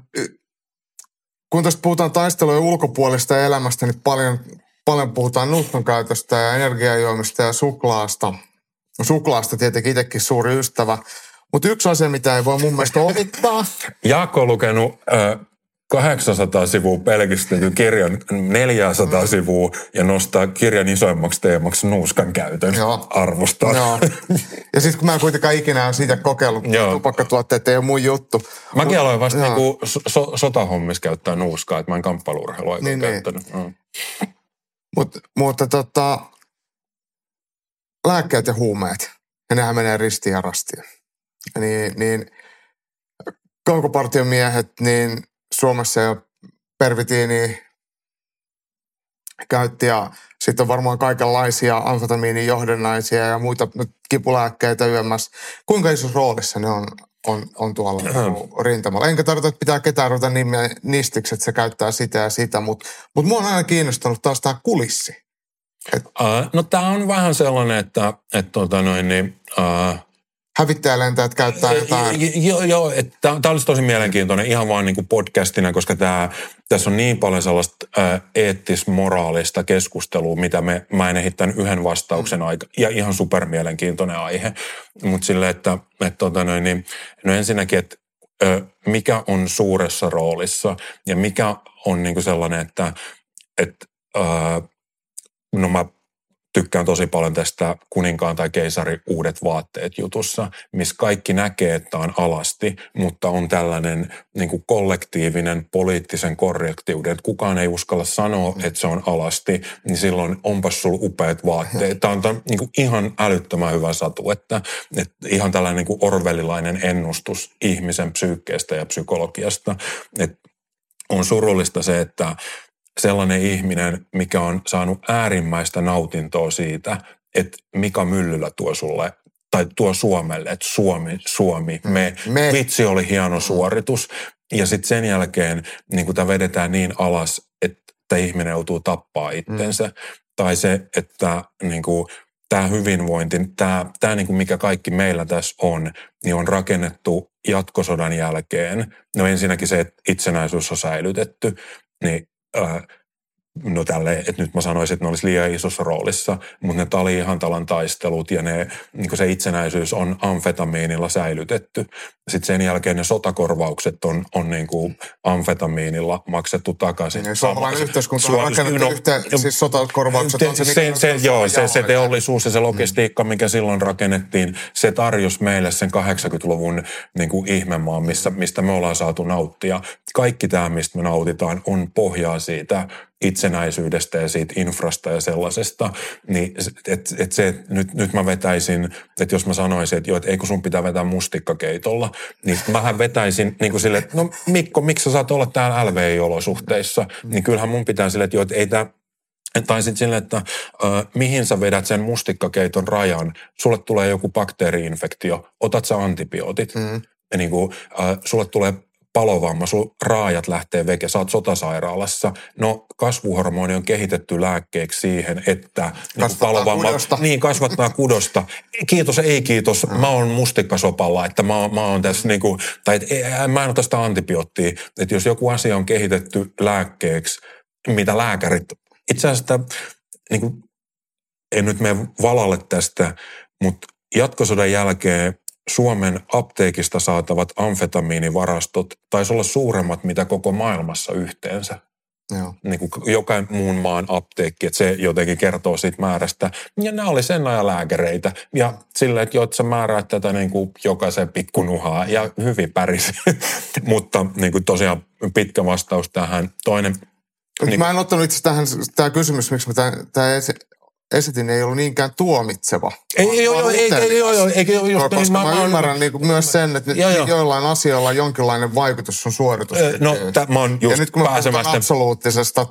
kun tästä puhutaan taistelujen ulkopuolista ja elämästä, niin paljon... Paljon puhutaan nuuskon käytöstä ja energiajuomista ja suklaasta. Suklaasta tietenkin itsekin suuri ystävä. Mutta yksi asia, mitä ei voi mun mielestä ohittaa. Jaakko on lukenut äh, kahdeksansataa sivua pelkistetyn kirjan, neljäsataa sivua ja nostaa kirjan isoimmaksi teemaksi nuuskan käytön. Joo. Arvostaa. Joo. Ja sitten kun mä en kuitenkaan ikinä siitä kokeillut, tupakkatuotteet ei ole mun juttu. Mäkin aloin vasta niinku so- sotahommissa käyttää nuuskaa, että mä en kamppailu-urheilua niin, käyttänyt. Niin. Mm. Mut, mutta tota, lääkkeet ja huumeet, ja nehän menee ristiin ja rastiin. Niin, niin kaukopartion miehet, niin Suomessa jo pervitiiniä käytti, ja sitten on varmaan kaikenlaisia amfetamiinin johdannaisia ja muita kipulääkkeitä yömmässä. Kuinka isossa roolissa ne on, on, on tuolla rintamalla? Enkä tarvita, että pitää ketään ruveta nimeä nistiksi, että se käyttää sitä ja sitä, mutta mut mua on aina kiinnostanut taas tämä kulissi. Et, uh, no tämä on vähän sellainen, että et, tota noin, niin, uh, hävittäjälentäjät käyttää jotain. Joo, jo, tämä olisi tosi mielenkiintoinen ihan vaan niin kuin podcastina, koska tää, tässä on niin paljon sellaista ä, eettis-moraalista keskustelua, mitä me, mä en ehittänyt yhden vastauksen mm. aika, ja ihan supermielenkiintoinen aihe. Mutta silleen, että et, tota, no, niin, no ensinnäkin, että mikä on suuressa roolissa ja mikä on niin kuin sellainen, että et, ä, no mä tykkään tosi paljon tästä kuninkaan tai keisarin uudet vaatteet jutussa, missä kaikki näkee, että on alasti, mutta on tällainen niin kuin kollektiivinen poliittisen korrektiuden, että kukaan ei uskalla sanoa, että se on alasti, niin silloin onpas sulla upeat vaatteet. Tämä on tämän, niin kuin ihan älyttömän hyvä satu, että, että ihan tällainen niin kuin orwellilainen ennustus ihmisen psyykkeestä ja psykologiasta. Että on surullista se, että sellainen ihminen, mikä on saanut äärimmäistä nautintoa siitä, että Mika Myllylä tuo sulle, tai tuo Suomelle, että Suomi, Suomi, me, me. Vitsi oli hieno suoritus. Ja sitten sen jälkeen niin tämä vedetään niin alas, että ihminen joutuu tappaa itsensä. Mm. Tai se, että niin tämä hyvinvointi, tämä, tämä niin mikä kaikki meillä tässä on, niin on rakennettu jatkosodan jälkeen. No ensinnäkin se, että itsenäisyys on säilytetty, niin no tälleen, että nyt mä sanoisin, että ne olisi liian isossa roolissa, mutta ne Talin-Ihantalan taistelut ja ne, niin se itsenäisyys on amfetamiinilla säilytetty. Sitten sen jälkeen ne sotakorvaukset on, on niin kuin amfetamiinilla maksettu takaisin. Niin, suomalainen yhteiskunta on rakennettu yhteen, siis sotakorvaukset on se... se, se joo, se, se teollisuus ja se logistiikka, mikä silloin rakennettiin, se tarjosi meille sen kahdeksankymmentäluvun niin kuin ihmemaan, missä, mistä me ollaan saatu nauttia. Kaikki tämä, mistä me nautitaan, on pohjaa siitä itsenäisyydestä ja siitä infrasta ja sellaisesta, niin että et se, että nyt, nyt mä vetäisin, että jos mä sanoisin, että joo, et eikö sun pitää vetää mustikkakeitolla, niin mähän vetäisin niin kuin silleen, että no Mikko, miksi sä saat olla täällä L V I-olosuhteissa, niin kyllähän mun pitää silleen, että joo, että ei tää, tai sitten silleen, että äh, mihin sä vedät sen mustikkakeiton rajan, sulle tulee joku bakteeriinfektio, otat sä antibiootit, mm. ja niin kuin äh, sulle tulee palovamma, sun raajat lähtee veke, sä oot sotasairaalassa. No kasvuhormoni on kehitetty lääkkeeksi siihen, että niin palovamma kudosta. Niin, kasvattaa kudosta. Kiitos, ei kiitos, mä oon mustikkasopalla, että mä, mä oon tässä niin kuin, tai et, mä en ota sitä antibioottia. Että jos joku asia on kehitetty lääkkeeksi, mitä lääkärit, itse asiassa niin kuin, en nyt mene valalle tästä, mutta jatkosodan jälkeen Suomen apteekista saatavat amfetamiinivarastot taisi olla suuremmat, mitä koko maailmassa yhteensä. niin kuin jokain muun maan apteekki, että se jotenkin kertoo siitä määrästä. Ja nämä oli sen ajan lääkäreitä. Ja silleen, että joo, että sä määräät tätä niin kuin jokaisen pikkunuhaa ja hyvin pärisi. Mutta niin kuin tosiaan pitkä vastaus tähän. Toinen. Niin, mä en ottanut itse tähän, tämä kysymys, miksi mä tämä esitin, ei ollut niinkään tuomitseva. Ei, joo, joo, eikä joo, just niin. Koska mä ymmärrän myös sen, että joillain asioilla jonkinlainen vaikutus on suoritus. No, mä oon just pääsemästä. Ja nyt kun mä puhutaan absoluuttisesta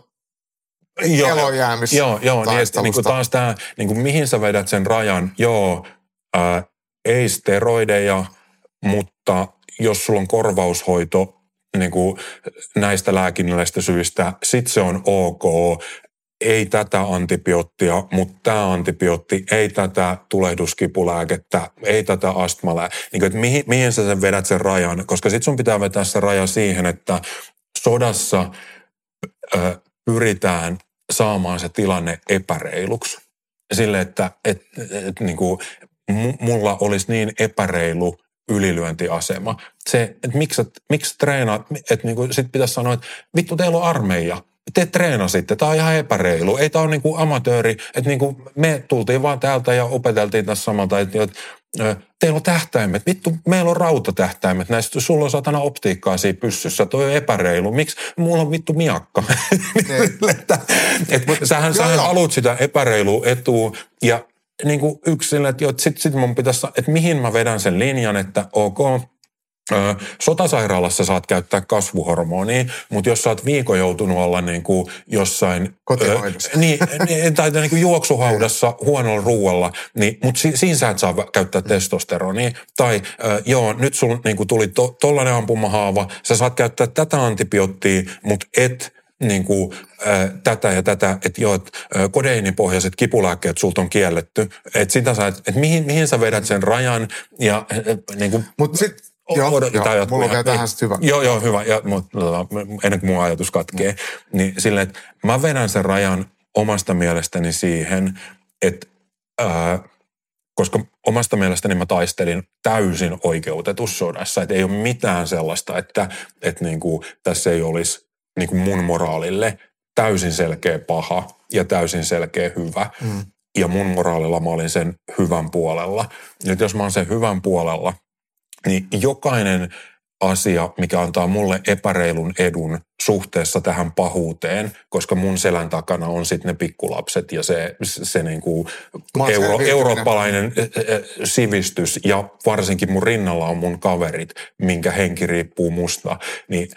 elojäämistä. Joo, joo, niin taas tämä, mihin sä vedät sen rajan, joo, ei steroideja, mutta jos sulla on korvaushoito niinku näistä lääkinnällisistä syistä, sit se on ok, ei tätä antibioottia, mutta tämä antibiootti, ei tätä tulehduskipulääkettä, ei tätä astmalää. Niin, että mihin, mihin sä sen vedät sen rajan? Koska sit sun pitää vetää se raja siihen, että sodassa ö, pyritään saamaan se tilanne epäreiluksi. Sille, että et, et, et, niinku, mulla olisi niin epäreilu ylilyöntiasema. Se, että miksi, et, miksi treenaat, että niinku, sit pitäisi sanoa, että vittu teillä on armeija. Te treenasitte, tämä on ihan epäreilu. Ei tämä ole niinku amatööri, että niinku me tultiin vaan täältä ja opeteltiin tässä samalta, että teillä on tähtäimet, vittu, meillä on rautatähtäimet, näistä sulla on satana optiikkaa siinä pyssyssä, toi on epäreilu, miksi mulla on vittu miakka? että, et, But, sähän sähän haluat sitä epäreilua etua ja niinku yksilö, että sitten sit mun pitäisi, että mihin mä vedän sen linjan, että ok, sotasairaalassa saat käyttää kasvuhormonia, mutta jos sä oot viikon joutunut olla niin kuin jossain ö, niin, tai niin kuin juoksuhaudassa huonolla ruualla, niin, mutta si, siinä sä et saa käyttää testosteronia. Tai ö, joo, nyt sulla niin kuin tuli to, tollainen ampumahaava, sä saat käyttää tätä antibioottia, mutta et niin kuin, äh, tätä ja tätä, että joo, et, äh, kodeinipohjaiset kipulääkkeet sulta on kielletty. Että sitä sä, että et mihin, mihin sä vedät sen rajan ja äh, niin kuin... Mut sit, O, joo, joo mulla on tähän sitten hyvä. Joo, joo, hyvä. Ja, mutta, ennen kuin mun ajatus katkee. Mm. Niin silleen, että mä vedän sen rajan omasta mielestäni siihen, että ää, koska omasta mielestäni mä taistelin täysin oikeutetussodassa. Että ei ole mitään sellaista, että, että niin kuin, tässä ei olisi niin kuin mun moraalille täysin selkeä paha ja täysin selkeä hyvä. Mm. Ja mun moraalilla mä olin sen hyvän puolella. Nyt jos mä oon sen hyvän puolella, niin jokainen asia, mikä antaa mulle epäreilun edun suhteessa tähän pahuuteen, koska mun selän takana on sitten ne pikkulapset ja se, se, se niinku euro, eurooppalainen sivistys ja varsinkin mun rinnalla on mun kaverit, minkä henki riippuu musta, niin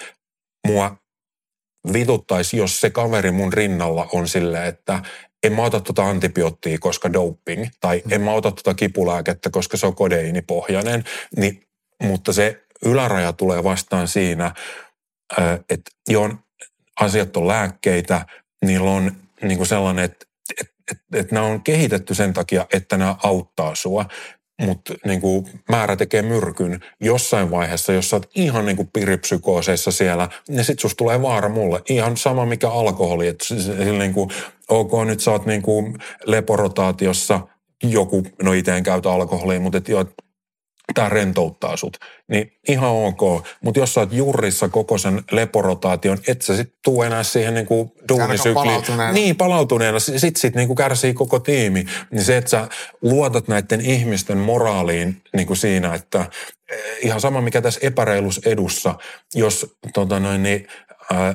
mua vituttaisi, jos se kaveri mun rinnalla on silleen, että en mä ota tuota antibioottia, koska doping, tai en mä ota tuota kipulääkettä, koska se on kodeinipohjainen, niin mutta se yläraja tulee vastaan siinä, että joo, asiat on lääkkeitä, niillä on niinku sellainen, että et, et, et nämä on kehitetty sen takia, että nämä auttaa sua, mutta niinku määrä tekee myrkyn jossain vaiheessa, jos sä oot ihan niinku piripsykooseissa siellä, niin sit susta tulee vaara mulle. Ihan sama mikä alkoholi, että niinku, ok, nyt sä oot niinku leporotaatiossa, joku, no itse en käytä alkoholia, mutta et joo, tämä rentouttaa sut, niin ihan ok. Mutta jos sä oot jurrissa koko sen leporotaation, et sä sit tuu enää siihen niinku duunisykliin. Palautuneena. Niin, palautuneena. Sit sit niinku kärsii koko tiimi. Niin se, että sä luotat näiden ihmisten moraaliin niinku siinä, että ihan sama mikä tässä epäreilusedussa, jos tota noin, niin, ää,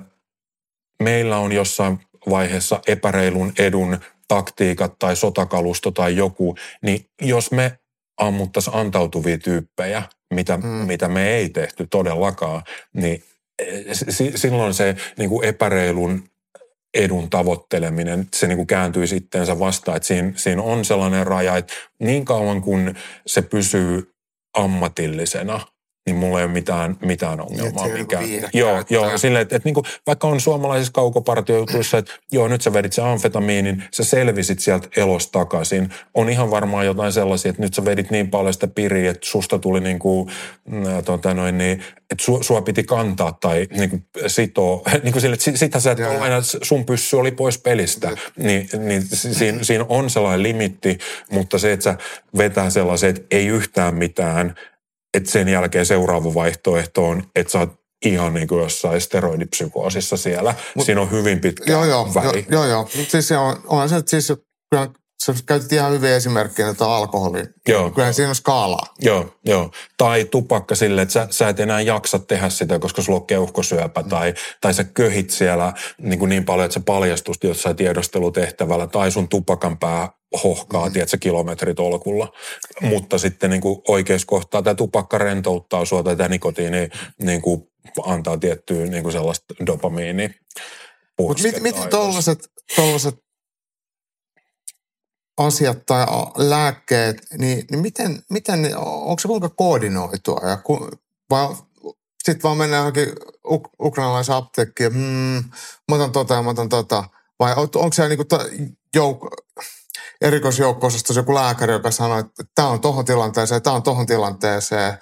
meillä on jossain vaiheessa epäreilun edun taktiikat tai sotakalusto tai joku, niin jos me ammuttaisiin antautuvia tyyppejä, mitä, mm. mitä me ei tehty todellakaan, niin s- silloin se niin kuin epäreilun edun tavoitteleminen, se niin kuin kääntyy itteensä vastaan, että siinä, siinä on sellainen raja, että niin kauan kun se pysyy ammatillisena, niin mulla ei ole mitään, mitään ongelmaa. Mikään. Joo, joo silleen, että, että niin kuin, vaikka on suomalaisissa kaukopartiojutuissa, että joo, nyt sä vedit sen amfetamiinin, sä selvisit sieltä elosta takaisin. On ihan varmaan jotain sellaisia, että nyt sä vedit niin paljon sitä piriä, että susta tuli niin kuin, tota noin, niin, että sua, sua piti kantaa tai niin kuin sitoo. Niin kuin sille, että sittenhän sä et ole aina, sun pyssy oli pois pelistä. Niin, niin siinä, siinä on sellainen limitti, mutta se, että sä vetää sellaiset, ei yhtään mitään, että sen jälkeen seuraava vaihtoehto on, että sä oot ihan niin kuin jossain steroidipsykoosissa siellä. Mut, siinä on hyvin pitkä joo, joo, väli. Joo, joo. Siis se on, on se, että siis, kyllähän sä käytit ihan hyviä esimerkkejä tätä alkoholia. Joo. Kyllähän siinä on skaalaa. Joo, joo. Tai tupakka silleen, että sä, sä et enää jaksa tehdä sitä, koska sulla on keuhkosyöpä. Mm. Tai, tai sä köhit siellä niin, kuin niin paljon, että sä paljastut jossain tiedostelutehtävällä. Tai sun tupakan pää hohkaa, mm. tiedätkö, kilometrit olkulla. Mm. Mutta sitten niin kuin oikeassa kohtaa tämä tupakka rentouttaa sua tai tämä nikotiini niin kuin antaa tiettyä niin kuin sellaista dopamiinia. Mutta mit, miten tollaset asiat tai lääkkeet, niin, niin miten, miten, onko se kuinka koordinoitua? Ja ku, vai sitten vaan mennään johonkin uk- ukrainalaisen apteekkiin, että mm, mä otan tota ja mä otan tota. Vai on, onko siellä niinku jouk- erikoisjoukko-osastossa joku lääkäri, joka sanoo, että tämä on tohon tilanteeseen, tämä on tohon tilanteeseen.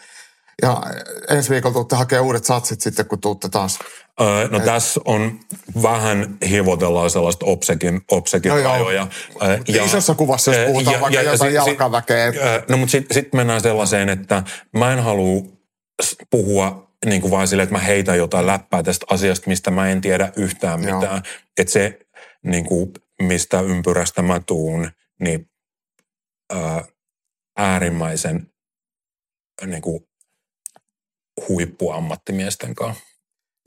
Ja ensi viikolla tuutte hakemaan uudet satsit sitten, kun tuutte taas. Öö, no Et... tässä on vähän hivotellaan sellaista obsekin, obsekin no rajoja. Ja, isossa kuvassa, jos puhutaan ja, vaikka ja, jotain sit, jalkaväkeä. Sit, no mutta sitten sit mennään sellaiseen, että mä en halua puhua niin kuin vaan silleen, että mä heitän jotain läppää tästä asiasta, mistä mä en tiedä yhtään mitään. Että se, niin kuin, mistä ympyrästä mä tuun, niin ää, äärimmäisen niin kuin huippuammattimiesten kanssa.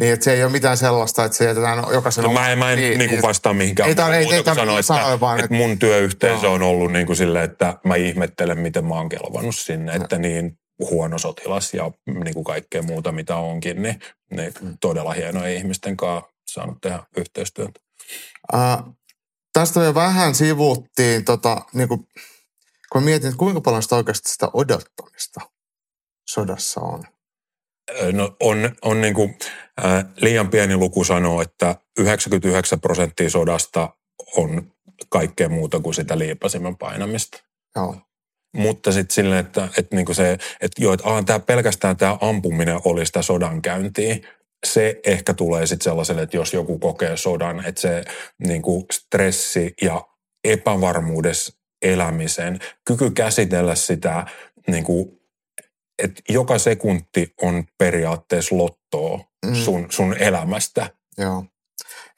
Niin, että se ei ole mitään sellaista, että se jätetään jokaisen... No, mä en, mä en niin, niin vastaa mihinkään ei, muuta ei, kuin ei, sanoa, ei, että, vaan, että, että mun työyhteisö no. on ollut niin kuin silleen, että mä ihmettelen, miten mä oon kelvannut sinne, no. että niin huono sotilas ja niin kuin kaikkea muuta, mitä onkin, niin, niin mm. todella hienoja ihmisten kanssa saanut tehdä yhteistyötä. Äh, tästä me vähän sivuuttiin, tota, niin kuin, kun mietin, kuinka paljon sitä oikeasti sitä odottamista sodassa on. No, on on niin kuin, äh, liian pieni luku sanoo, että yhdeksänkymmentäyhdeksän prosenttia sodasta on kaikkea muuta kuin sitä liipasimen painamista. Joo. Mutta sitten silleen, että, että, niin kuin se, että, joo, että ah, tää, pelkästään tämä ampuminen oli sitä sodankäyntiä. Se ehkä tulee sitten sellaiselle, että jos joku kokee sodan, että se niin kuin stressi ja epävarmuudessa elämisen, kyky käsitellä sitä niin kuin että joka sekunti on periaatteessa lottoa sun, sun elämästä. Joo.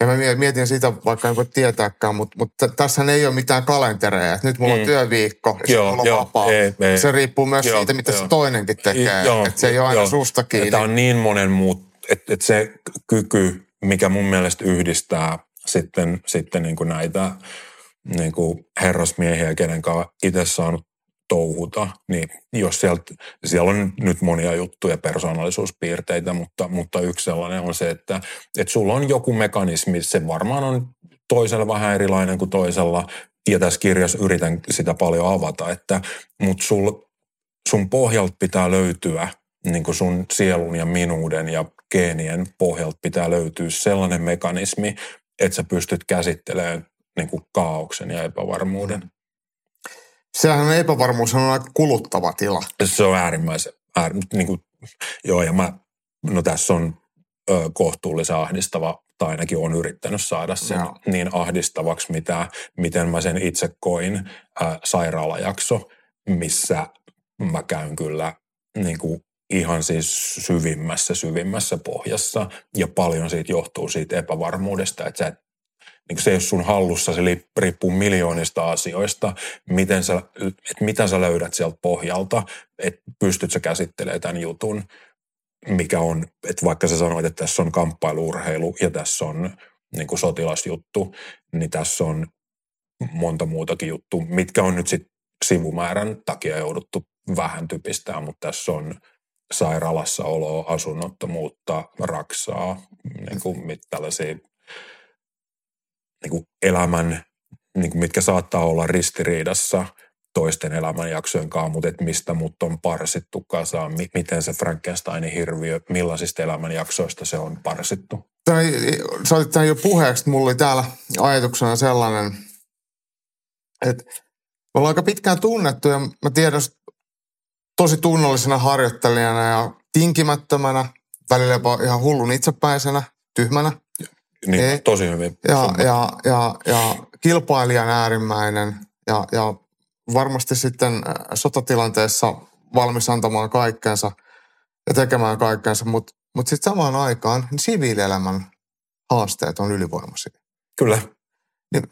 Ja mä mietin sitä, vaikka en voi tietääkään, mutta, mutta tässähän ei ole mitään kalentereja. Nyt mulla on mm. työviikko ja joo, mulla on vapaa. Ei, ei. Se riippuu myös joo, siitä, mitä jo. se toinenkin tekee. Joo, että se ei ole aina susta kiinni. Tämä on niin monen muut, että et se kyky, mikä mun mielestä yhdistää sitten, sitten niin kuin näitä niin kuin herrasmiehiä, kenen kanssa itse saanut touhuta, niin jos sieltä, siellä on nyt monia juttuja, persoonallisuuspiirteitä, mutta, mutta yksi sellainen on se, että, että sulla on joku mekanismi, se varmaan on toisella vähän erilainen kuin toisella, ja tässä kirjassa yritän sitä paljon avata, että, mutta sul, sun pohjalta pitää löytyä, niin kuin sun sielun ja minuuden ja geenien pohjalta pitää löytyä sellainen mekanismi, että sä pystyt käsittelemään niin kuin kaaoksen ja epävarmuuden. Sehän on epävarmuus, on aika kuluttava tila. Se on äärimmäisen, äär, niin kuin, joo ja mä, no tässä on ö, kohtuullisen ahdistava, tai ainakin olen yrittänyt saada sen no. niin ahdistavaksi, mitä, miten mä sen itse koin, ä, sairaalajakso, missä mä käyn kyllä niin kuin ihan siis syvimmässä, syvimmässä pohjassa, ja paljon siitä johtuu siitä epävarmuudesta, että sä et niin se ei ole sun hallussa, se riippuu miljoonista asioista, miten sä, että mitä sä löydät sieltä pohjalta, että pystyt sä käsittelemään tämän jutun, mikä on, että vaikka sä sanoit, että tässä on kamppailuurheilu ja tässä on niin kuin sotilasjuttu, niin tässä on monta muutakin juttu, mitkä on nyt sitten sivumäärän takia jouduttu vähän typistää, mutta tässä on sairaalassa oloa, asunnottomuutta, raksaa, niin kuin mit, tällaisia... Niin elämän, niin mitkä saattaa olla ristiriidassa toisten elämänjaksojen kanssa, mutta et mistä mut on parsittu kasaan, miten se Frankensteinin hirviö, millaisista elämänjaksoista se on parsittu. Sä otit tämän jo puheeksi, mulla oli täällä ajatuksena sellainen, että me ollaan aika pitkään tunnettu ja mä tiedän tosi tunnollisena harjoittelijana ja tinkimättömänä, välillä ihan hullun itsepäisenä, tyhmänä. Niin, ei, tosi hyvin. Ja, ja, ja, ja kilpailijan äärimmäinen ja, ja varmasti sitten sotatilanteessa valmis antamaan kaikkensa ja tekemään kaikkensa, mutta Mutta sitten samaan aikaan niin siviilielämän haasteet on ylivoimaisia. Kyllä. Niin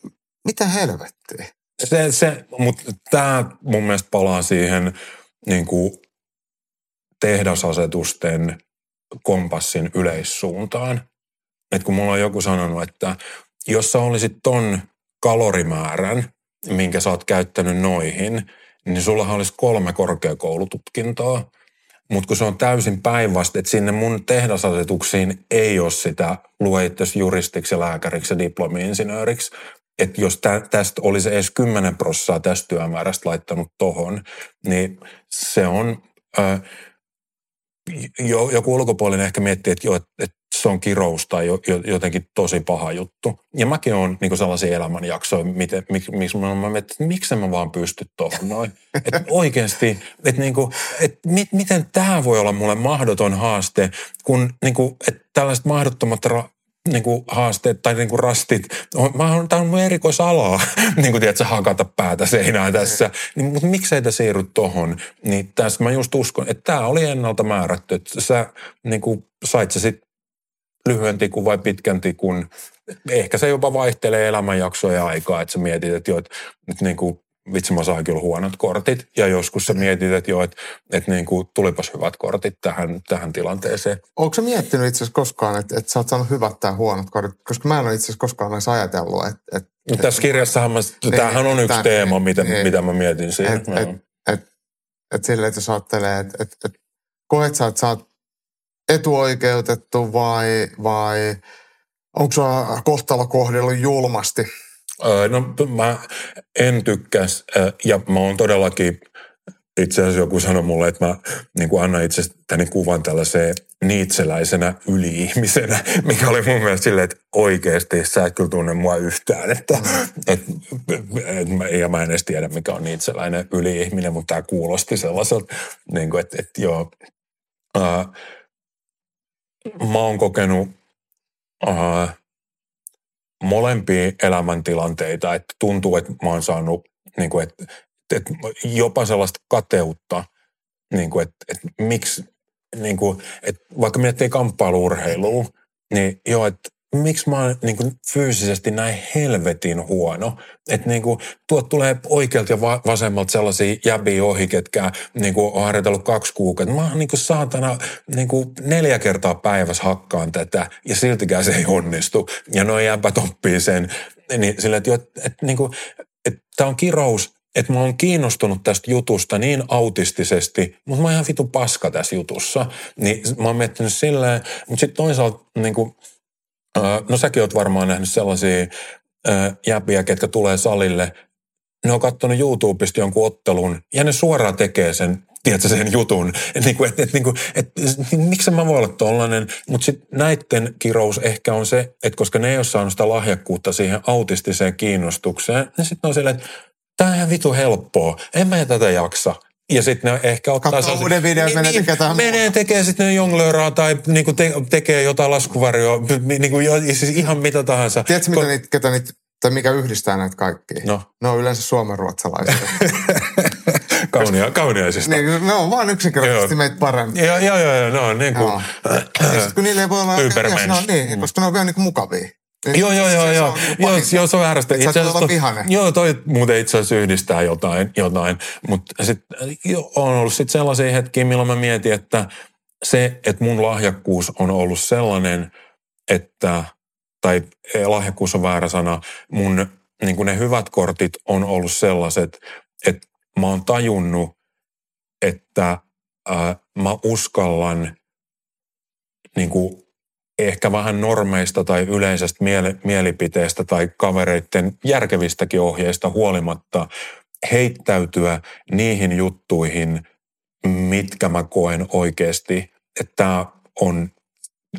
mitä helvettiä? Se, se, mutta tämä mun mielestä palaa siihen niin kuin tehdasasetusten kompassin yleissuuntaan. Et kun mulla on joku sanonut, että jos sä olisit ton kalorimäärän, minkä sä oot käyttänyt noihin, niin sullahan olisi kolme korkeakoulututkintoa. Mutta kun se on täysin päinvastoin, että sinne mun tehdasasetuksiin ei ole sitä, lue itseäsi juristiksi, lääkäriksi ja diplomi-insinööriksi. Että jos tä, tästä olisi edes kymmenen prosenttia tästä työmäärästä laittanut tohon, niin se on, ää, jo, joku ulkopuolinen ehkä miettii, että, jo, että se on kirous tai jo, jotenkin tosi paha juttu. Ja mäkin olen niin sellaisia elämänjaksoja, miten, mik, miksi mä mietin, että miksi mä vaan pystyn tohon noin. Että oikeasti, että, niin kuin, että mi, miten tämä voi olla mulle mahdoton haaste, kun niin kuin, että tällaiset mahdottomat ra- niinku haasteet tai niinku rastit. Mä oon, tää on mun erikoisalaa, niinku tiedätkö, hakata päätä seinään tässä. Niin, mutta miksei tässä siirry tohon? Niin tässä mä just uskon, että tää oli ennalta määrätty, että sä niinku sait sä sit lyhyen tikun vai pitkän tikun. Ehkä se jopa vaihtelee elämänjaksoja aikaa, että sä mietit, että joo, että nyt niinku vitsi mä saan kyllä huonot kortit. Ja joskus sä mietit, että joo, että, että niinku, tulipas hyvät kortit tähän, tähän tilanteeseen. Oletko sä miettinyt itse asiassa koskaan, että, että sä oot saanut hyvät tai huonot kortit? Koska mä en ole itse asiassa koskaan edes ajatellut. Että, että, Tässä että, kirjassahan mä, niin, tämähän on yksi tämän, teema, mitä, niin, mitä mä mietin siinä. Että et, et, et silleen, että jos ajattelee, että et, et, koet sä, että sä oot etuoikeutettu vai, vai onko sä kohtalo kohdellut julmasti? No mä en tykkäs ja mä oon todellakin, itse asiassa joku sanoi mulle, että mä niin kuin annan itsestäni kuvan tällaiseen niitseläisenä yli-ihmisenä, mikä oli mun mielestä silleen, että oikeasti sä et kyllä tunne mua yhtään. Että, et, et, ja mä en edes tiedä, mikä on niitseläinen yli-ihminen, mutta tää kuulosti sellaiselta, niin kuin, että, että joo. Äh, mä oon kokenut... Äh, molempia elämäntilanteita, että tuntuu, että mä oon saanut niin kuin, että, että jopa sellaista kateutta, niin kuin, että, että miksi, niin kuin, että vaikka miettii kamppailu-urheilua, niin joo, että miksi mä oon niin kuin, fyysisesti näin helvetin huono, että niin kuin, tuot tulee oikealta ja va- vasemmalta sellaisia jäbiä ohi, ketkä niin kuin, on harjoitellut kaksi kuukautta. Mä oon niin kuin, saatana niin kuin, neljä kertaa päivässä hakkaan tätä ja siltikään se ei onnistu. Ja noin jäbät oppii sen. Niin, sillä, että, että, että, niin kuin, että tää on kirous, että mä oon kiinnostunut tästä jutusta niin autistisesti, mutta mä oon ihan vitu paska tässä jutussa. Niin mä oon miettinyt silleen, mutta sitten toisaalta niin kuin, no säkin oot varmaan nähnyt sellaisia jäpiä, ketkä tulee salille. Ne on kattonut YouTubesta jonkun ottelun ja ne suoraan tekee sen, tiedätkö, sen jutun. Että et, et, et, et, et, miksi mä voi olla tollainen? Mutta sitten näiden kirous ehkä on se, että koska ne ei ole saanut sitä lahjakkuutta siihen autistiseen kiinnostukseen, niin sitten on silleen, että tää on ihan vitu helppoa, en mä tätä jaksa. Ja sitten ne ehkä ottaa... Katsotaan uuden videon, niin, menee tekemään tähän menee tekemään sitten ne jonglööraa tai niinku te, tekee jotain laskuvarjoa, niinku, siis ihan mitä tahansa. Tiedätkö, Ko- mitä niitä, ketä niitä, tai mikä yhdistää näitä kaikkia? No. Ne on yleensä suomenruotsalaisia. Kaunia, kauniaisista. Niin, ne on vaan yksinkertaisesti meitä parempi. Joo, joo, joo, ne on niin kuin... No. Ja sitten kun niillä ei voi olla... Ybermensch. Niin, koska ne on vielä niin kuin mukavia. Niin, joo, joo, joo, joo. Joo, joo, se on väärästä. Itse asiassa to, joo, toi muuten itse asiassa yhdistää jotain, jotain. Mutta sitten on ollut sit sellaisia hetkiä, milloin mä mietin, että se, että mun lahjakkuus on ollut sellainen, että, tai lahjakkuus on väärä sana, mun niin kuin ne hyvät kortit on ollut sellaiset, että mä oon tajunnut, että ää, mä uskallan niin kuin ehkä vähän normeista tai yleisestä miele- mielipiteestä tai kavereiden järkevistäkin ohjeista huolimatta heittäytyä niihin juttuihin, mitkä mä koen oikeasti, että tämä on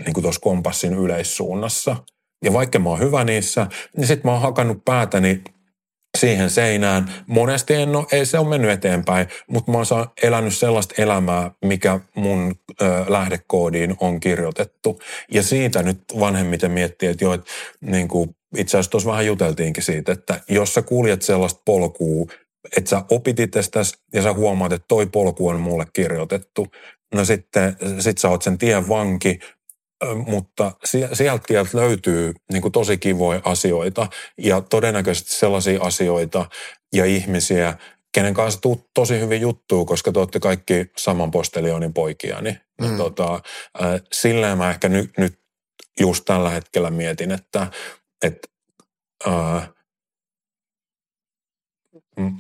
niin kuin tuossa kompassin yleissuunnassa. Ja vaikka mä oon hyvä niissä, niin sitten mä oon hakannut päätäni siihen seinään. Monesti en ole, ei se ole mennyt eteenpäin, mutta mä oon elänyt sellaista elämää, mikä mun ö, lähdekoodiin on kirjoitettu. Ja siitä nyt vanhemmiten miettii, että joo, et, niin kuin itse asiassa tuossa vähän juteltiinkin siitä, että jos sä kuljet sellaista polkua, että sä opit itsestäsi ja sä huomaat, että toi polku on mulle kirjoitettu, no sitten sit sä oot sen tien vanki, mutta sieltä tieltä löytyy niin kuin tosi kivoja asioita ja todennäköisesti sellaisia asioita ja ihmisiä, kenen kanssa tuut tosi hyvin juttuun, koska te olette kaikki saman postelionin poikia. Niin, mm. ja tota, silleen mä ehkä ny, nyt just tällä hetkellä mietin, että et, äh,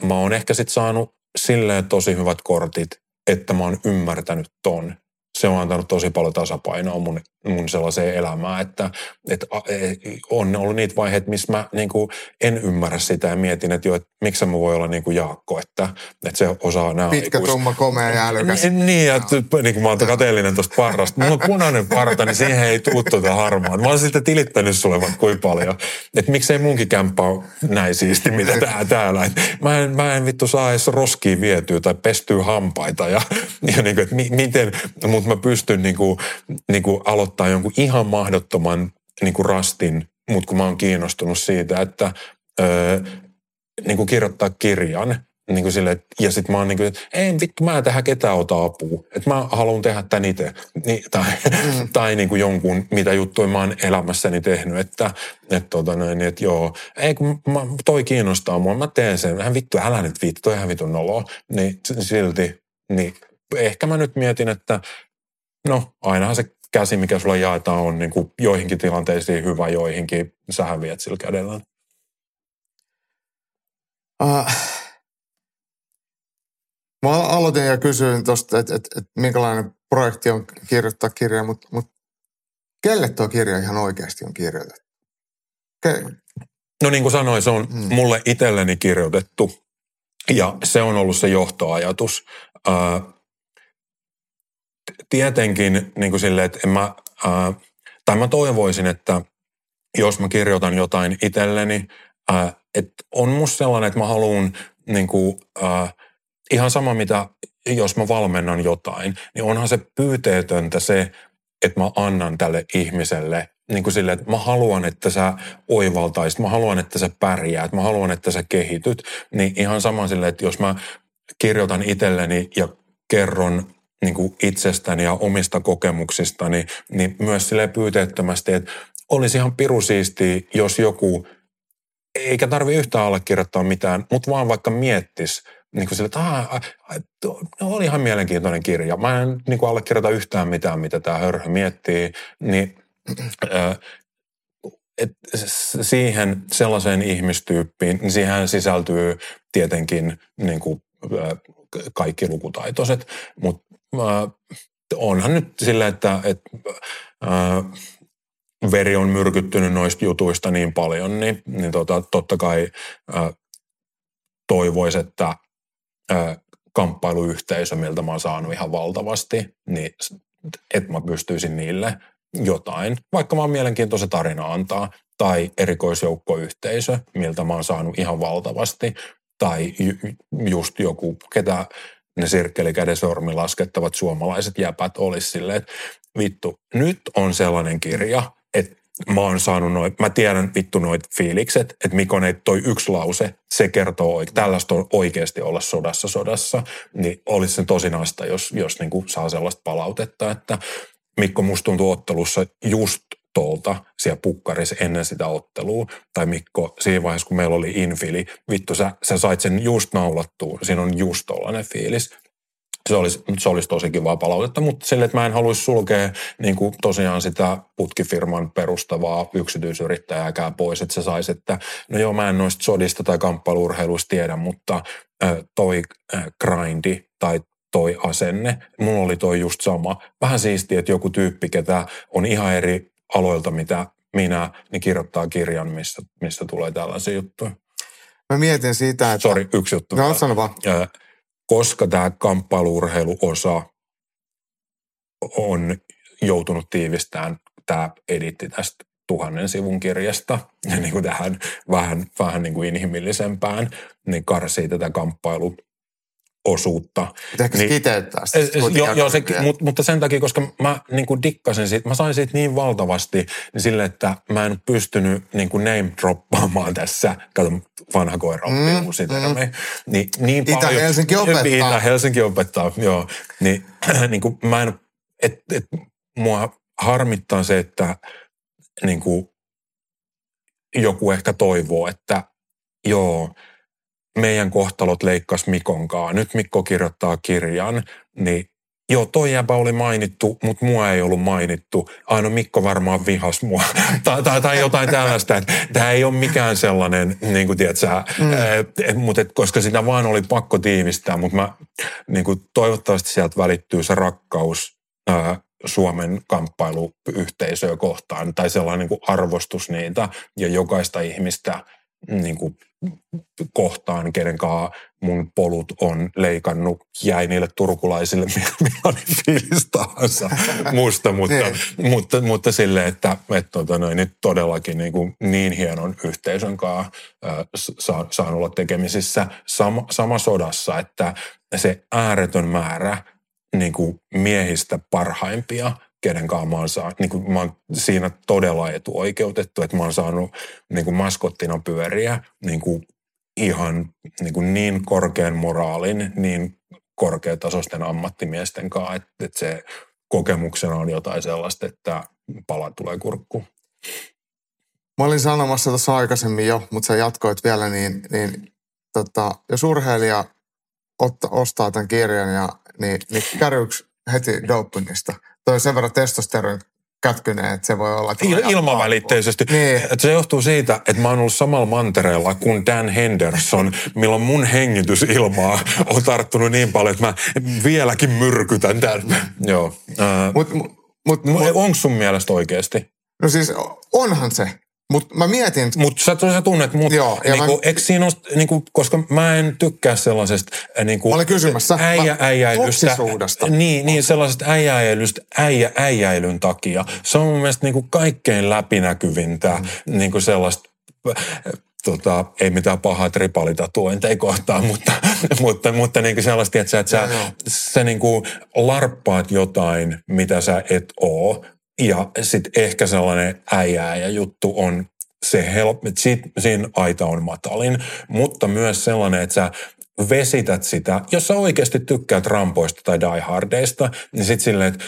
mä oon ehkä sit saanut silleen tosi hyvät kortit, että mä oon ymmärtänyt ton. Se on antanut tosi paljon tasapainoa mun, mun sellaiseen elämään, että, että on ollut niitä vaiheita, missä mä niin kuin en ymmärrä sitä ja mietin, että jo, että miksi mä voi olla niin kuin Jaakko, että, että se osaa nämä aikuiset. Pitkä, tumma, komea ja älykäs. Niin, niin ja no. niin kuin mä oon kateellinen tuosta parrasta. Mulla on punainen parta, niin siihen ei tule tuota harmaa. Mä oon siltä tilittänyt sulle vaikka kuin paljon. Että miksei munkin kämppä ole näin siisti, mitä tää täällä. Mä en, mä en vittu saa edes roskiin vietyä tai pestyä hampaita ja, ja niin kuin, että mi, miten... Mut mä pystyn niinku, niinku aloittamaan jonkun ihan mahdottoman niinku rastin, mutta kun mä oon kiinnostunut siitä, että öö, niinku kirjoittaa kirjan. Niinku sille, ja sit mä oon niinku, että ei vittu, mä en tähän ketään ota apua. Että mä haluan tehdä tän itse. Ni, tai mm. tai niinku jonkun, mitä juttuja mä oon elämässäni tehnyt. Että et tota noin, et joo, ei kun mä, toi kiinnostaa mua, mä teen sen. Hän vittu, älä nyt vittu, toi ihan vitun noloa. Niin silti, niin... Ehkä mä nyt mietin, että no ainahan se käsi, mikä sulla jaetaan, on niin kuin joihinkin tilanteisiin hyvä, joihinkin sähän viet sillä kädellään. Uh, mä aloitin ja kysyin tuosta, että et, et minkälainen projekti on kirjoittaa kirjaa, mutta mut, kelle tuo kirja ihan oikeasti on kirjoitettu? Ke- no niin kuin sanoin, se on hmm. mulle itselleni kirjoitettu ja se on ollut se johtoajatus. Uh, Tietenkin niin kuin silleen, että en mä, ää, tai mä toivoisin, että jos mä kirjoitan jotain itselleni, ää, että on musta sellainen, että mä haluun niin kuin, ää, ihan sama mitä, jos mä valmennan jotain, niin onhan se pyyteetöntä se, että mä annan tälle ihmiselle niin kuin silleen, että mä haluan, että sä oivaltaisit, mä haluan, että sä pärjäät, mä haluan, että sä kehityt, niin ihan sama silleen, että jos mä kirjoitan itselleni ja kerron niin kuin itsestäni ja omista kokemuksistani, niin myös silleen pyyteettömästi, että olisi ihan pirusiistiä, jos joku, eikä tarvitse yhtään allekirjoittaa mitään, mutta vaan vaikka miettisi, niin kuin sille, että ah, no, oli ihan mielenkiintoinen kirja. Mä en niin kuin allekirjoita yhtään mitään, mitä tämä hörhö miettii, niin äh, et siihen sellaiseen ihmistyyppiin, niin siihen sisältyy tietenkin niin kuin, äh, kaikki lukutaitoiset, mutta Äh, onhan nyt sillä, että et, äh, veri on myrkyttynyt noista jutuista niin paljon, niin, niin tota, totta kai äh, toivoisi, että äh, kamppailuyhteisö, miltä mä oon saanut ihan valtavasti, niin että mä pystyisin niille jotain, vaikka mä oon mielenkiintoisen tarina antaa, tai erikoisjoukkoyhteisö, miltä mä oon saanut ihan valtavasti, tai ju- just joku, ketä... Ne sirkkelikäden sormi laskettavat suomalaiset jäpät olisi silleen, että vittu, nyt on sellainen kirja, että mä oon saanut noin, mä tiedän vittu noit fiilikset, että Mikon ei toi yksi lause, se kertoo oikein, tällaista on oikeasti olla sodassa sodassa, niin olisi se tosinasta, jos, jos niin kuin saa sellaista palautetta, että Mikko musta tuntuu ottelussa just tuolta siellä pukkarissa ennen sitä ottelua, tai Mikko, siinä vaiheessa kun meillä oli infili, vittu sä, sä sait sen just naulattua, siinä on just tollainen fiilis. Se olisi, se olisi tosi kivaa palautetta, mutta sille, että mä en haluaisi sulkea niin kuin tosiaan sitä putkifirman perustavaa yksityisyrittäjääkään pois, että se saisi, että no joo, mä en noista sodista tai kamppailurheiluista tiedä, mutta äh, toi äh, grindi tai toi asenne, mulla oli toi just sama. Vähän siistiä, että joku tyyppi, ketä on ihan eri aloilta, mitä minä, niin kirjoittaa kirjan, missä, missä tulee tällaisia juttuja. Mä mietin sitä, että... Sori, yksi juttu. No, sano vaan. Koska tämä kamppailu-urheiluosa on joutunut tiivistämään tämä editti tästä tuhannen sivun kirjasta, ja niin kuin tähän vähän, vähän niin kuin inhimillisempään, niin karsii tätä kamppailu osuutta. Pitääkö niin, kiteyttää sitä? Joo, jo, mut, mutta sen takia, koska mä niin kuin dikkasin siitä, mä sain siitä niin valtavasti niin sille, että mä en pystynyt niin kuin name-droppaamaan tässä, kato vanha koira oppii mm, uusi termi. Niin, niin Itä-Helsinki opettaa. Itä-Helsinki opettaa, joo. Niin, niin kuin mä en, et, et, mua harmittaa se, että niin kuin joku ehkä toivoo, että joo, meidän kohtalot leikkas Mikonkaan. Nyt Mikko kirjoittaa kirjan, niin joo, toi jäbä oli mainittu, mutta mua ei ollut mainittu. Aino Mikko varmaan vihas mua. tai, tai, tai jotain tällaista. Tämä ei ole mikään sellainen, niin kuin tiedät sä, mm. mut et, koska sitä vaan oli pakko tiivistää. Mutta mä niin kuin toivottavasti sieltä välittyy se rakkaus ää, Suomen kamppailuyhteisöä kohtaan. Tai sellainen niin kuin arvostus niitä ja jokaista ihmistä niin kuin kohtaan, kenenkaan mun polut on leikannut, jäi niille turkulaisille millainen fiilis tahansa musta, mutta, mutta, mutta, mutta silleen, että et, tota noin, nyt todellakin niin, kuin, niin hienon yhteisön kanssa saan, saan olla tekemisissä sama, sama sodassa, että se ääretön määrä niin kuin miehistä parhaimpia, kenenkaan mä oon saanut, niin kuin mä oon siinä todella etuoikeutettu, että mä oon saanut niin kuin maskottina pyöriä niin kuin ihan niin, kuin niin korkean moraalin, niin korkeatasoisten ammattimiesten kanssa, että, että se kokemuksena on jotain sellaista, että pala tulee kurkkuun. Mä olin sanomassa tuossa aikaisemmin jo, mutta sä jatkoit vielä, niin, niin tota, jos urheilija otta, ostaa tämän kirjan, ja, niin, niin kärryks heti dopingista. Toi sen verran testosteron kätkyneen, että se voi olla... Il- ilmavälitteisesti. Niin. Se johtuu siitä, että mä oon ollut samalla mantereella kuin Dan Henderson, milloin mun hengitysilmaa on tarttunut niin paljon, että mä vieläkin myrkytän tämän. Joo. Äh, mut, mut, mut, onko sun mielestä oikeasti? No siis onhan se, mutta mä mietin... Mutta sä, sä tunnet mut. Joo, niinku, mä... Eikö siinä ole, niinku, koska mä en tykkää sellaisesta... Niinku, mä olen kysymässä. Äijä, äijäilystä. Niin, niin, sellaisesta äijäilystä äijä, äijäilyn takia. Se on mun mielestä niinku kaikkein läpinäkyvintä mm. niinku sellaista... Tota, ei mitään pahaa tripalitatuointeja kohtaan, mutta, mutta, mutta niin kuin sellaista, että sä, et sä, sä niin kuin larppaat jotain, mitä sä et oo. Ja sitten ehkä sellainen äijää ja juttu on se helppo, että siinä aita on matalin, mutta myös sellainen, että sä vesität sitä, jos sä oikeasti tykkäät Ramboista tai Die Hardeista, niin sitten silleen, että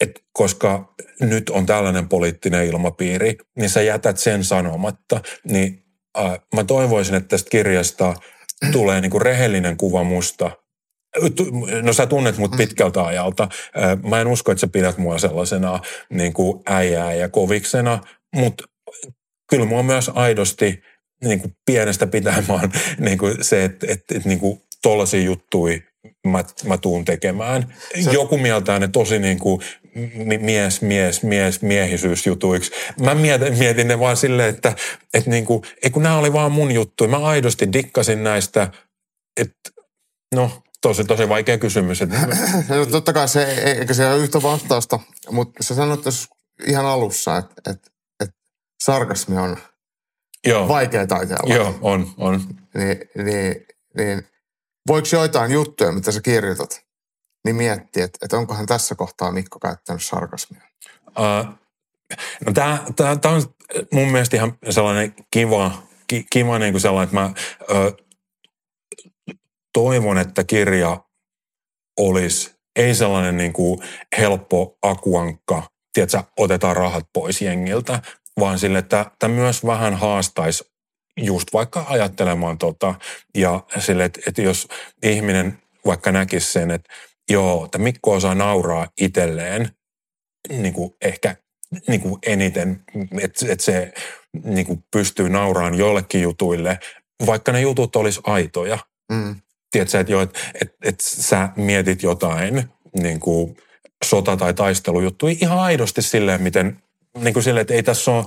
et koska nyt on tällainen poliittinen ilmapiiri, niin sä jätät sen sanomatta, niin äh, mä toivoisin, että tästä kirjasta tulee niinku rehellinen kuva musta. No sä tunnet mut pitkältä ajalta. Mä en usko, että sä pidät mua sellaisena niin kuin äijää ja koviksena, mutta kyllä mua myös aidosti niin kuin pienestä pitämään niin kuin se, että, että, että niin kuin tollaisia juttuja mä, mä tuun tekemään. Se... Joku mieltää ne tosi niin kuin mies, mies, mies, miehisyysjutuiksi. Mä mietin, mietin ne vaan silleen, että, että niin kuin, kun nämä oli vaan mun juttuja. Mä aidosti dikkasin näistä, että no... Tosi, tosi vaikea kysymys. Että... No, totta kai se, eikä se ole yhtä vastausta, mutta sä sanoit tuossa ihan alussa, että et, et sarkasmi on Joo. vaikea taiteella. Joo, on, on. Ni, niin, niin voiko joitain juttuja, mitä sä kirjoitat, niin miettiä, että et onkohan tässä kohtaa Mikko käyttänyt sarkasmia? Uh, no tää, tää, tää on mun mielestä ihan sellainen kiva, ki, kiva niin kuin sellainen, että mä... Uh, Toivon, että kirja olisi, ei sellainen niin kuin helppo akuankka, tiedätkö, otetaan rahat pois jengiltä, vaan sille, että tämä myös vähän haastaisi just vaikka ajattelemaan tota ja sille, että, että jos ihminen vaikka näkisi sen, että joo, että Mikko osaa nauraa itselleen niin kuin ehkä niin kuin eniten, että, että se niin kuin pystyy nauraan jollekin jutuille, vaikka ne jutut olisi aitoja. Mm. Tiedätkö, että et, et, et sä mietit jotain niin kuin sota- tai taistelujuttuja ihan aidosti silleen, miten, niin kuin silleen, että ei tässä ole,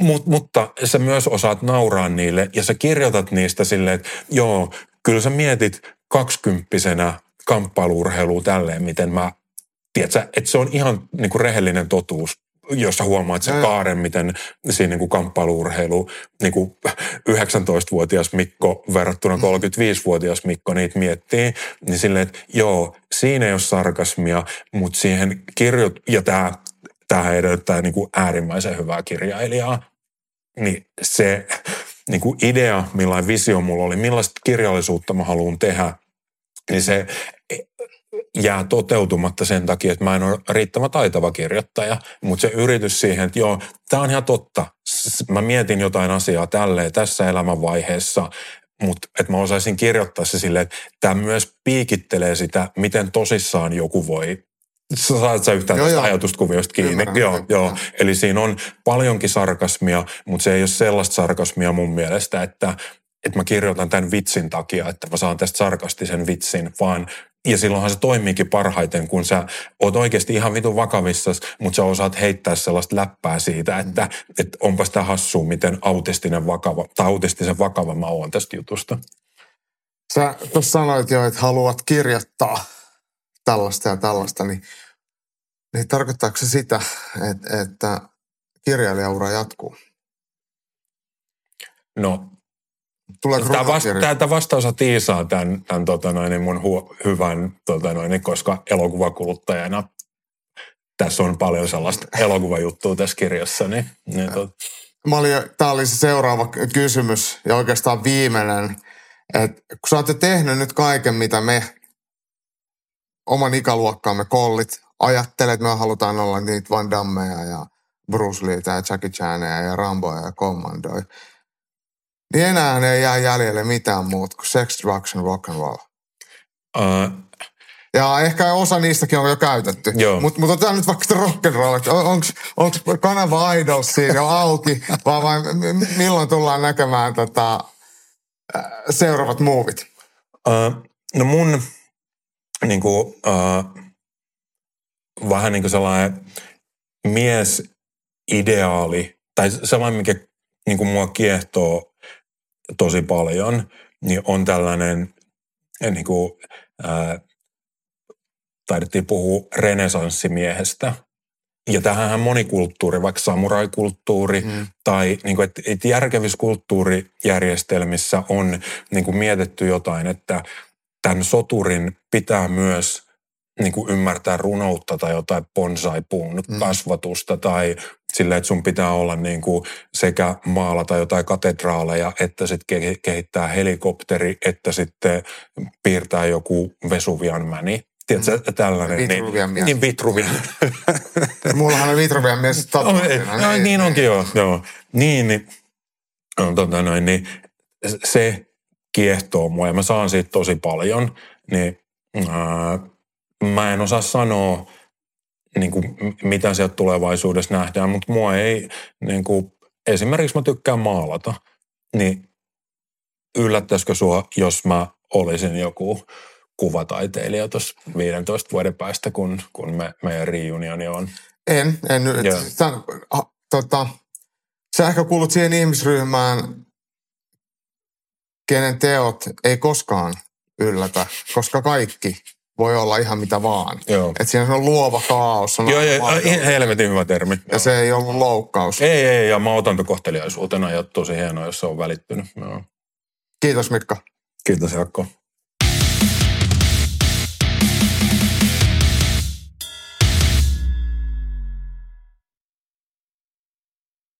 mut, mutta sä myös osaat nauraa niille ja sä kirjoitat niistä silleen, että joo, kyllä sä mietit kaksikymppisenä kamppailu-urheilua tälleen, miten mä, tiedätkö, että se on ihan niin kuin rehellinen totuus jossa huomaat sen kaaren, miten siinä niin kuin kamppailu-urheilu, niin kuin yhdeksäntoistavuotias Mikko verrattuna kolmekymmentäviisivuotias Mikko niitä miettii, niin silleen, että joo, siinä ei ole sarkasmia, mutta siihen kirjoit... Ja tämä, tämähän edellyttää niin kuin äärimmäisen hyvää kirjailijaa, niin se... Niin kuin idea, millainen visio mulla oli, millaista kirjallisuutta mä haluan tehdä, niin se jää toteutumatta sen takia, että mä en ole riittävän taitava kirjoittaja, mutta se yritys siihen, että joo, tämä on ihan totta. Mä mietin jotain asiaa tälleen tässä elämänvaiheessa, mutta että mä osaisin kirjoittaa se silleen, että tämä myös piikittelee sitä, miten tosissaan joku voi. Sä saat sä yhtään joo, tästä ajatuskuviosta kiinni. Joo, joo. joo. Eli siinä on paljonkin sarkasmia, mutta se ei ole sellaista sarkasmia mun mielestä, että, että mä kirjoitan tämän vitsin takia, että mä saan tästä sarkastisen vitsin, vaan ja silloinhan se toimiikin parhaiten, kun sä oot oikeasti ihan vitun vakavissas, mutta sä osaat heittää sellaista läppää siitä, että, että onpas tää hassua, miten autistinen vakava, tai autistisen vakava mä oon tästä jutusta. Sä tuossa sanoit jo, että haluat kirjoittaa tällaista ja tällaista, niin, niin tarkoittaako se sitä, että, että kirjailijaura jatkuu? No, tämä, vasta- tämä vastausa tiisaa tämän, tämän tota noin, mun huo- hyvän, tota noin, koska elokuvakuluttajana tässä on paljon sellaista elokuvajuttua tässä kirjassa. Niin, niin tot... oli, tämä oli se seuraava kysymys ja oikeastaan viimeinen, että kun sä oot tehnyt nyt kaiken, mitä me oman ikäluokkaamme kollit ajattelee, että me halutaan olla niitä Van Dammeja ja Bruce Leeitä ja Jackie Chaneja ja Ramboja ja Commandoja. Niin enää ei jää jäljelle mitään muuta kuin sex, drugs and rock and roll. Uh, ja ehkä osa niistäkin on jo käytetty. Mutta mut otetaan nyt vaikka rock and roll. Onko kanava Idols siinä jo auki? vai, vai milloin tullaan näkemään tota, seuraavat muovit? Uh, no mun... Niin kuin, äh, vähän niin kuin sellainen miesideaali, tai sellainen, mikä niin kuin mua kiehtoo tosi paljon, niin on tällainen, niin kuin, äh, taidettiin puhua renesanssimiehestä. Ja tähänhän monikulttuuri, vaikka samuraikulttuuri, mm. tai niin kuin, että, että järkevissä kulttuurijärjestelmissä on niin kuin mietitty jotain, että tämän soturin pitää myös niin kuin ymmärtää runoutta tai jotain bonsai-puun mm. kasvatusta tai silleen, että sun pitää olla niin kuin sekä maalata jotain katedraaleja, että sitten kehittää helikopteri, että sitten piirtää joku Vesuvianmäni. Tiedätkö, mm. tällainen. Vitruvianmies. Niin, Vitruvianmies. Mullahan on Vitruvianmies tapahtunut. No, niin onkin joo. joo. Niin, niin, no, tota noin, niin se... kiehtoo mua ja mä saan siitä tosi paljon, niin ää, mä en osaa sanoa, niin kuin, mitä sieltä tulevaisuudessa nähdään, mutta mua ei, niin kuin, esimerkiksi mä tykkään maalata, niin yllättäisikö sua, jos mä olisin joku kuvataiteilija tuossa viidentoista vuoden päästä, kun, kun me, meidän reunioni on? En, en. Sä, a, tota, sä ehkä kuulut siihen ihmisryhmään, kenen teot ei koskaan yllätä, koska kaikki voi olla ihan mitä vaan. Että siinä on luova kaos. On joo, joo helvetin hyvä termi. Ja joo. Se ei ollut loukkaus. Ei, ei, ja mä otan kohteliaisuutena ja tosi hienoa, jos se on välittynyt. Joo. Kiitos Mikko. Kiitos Jaakko.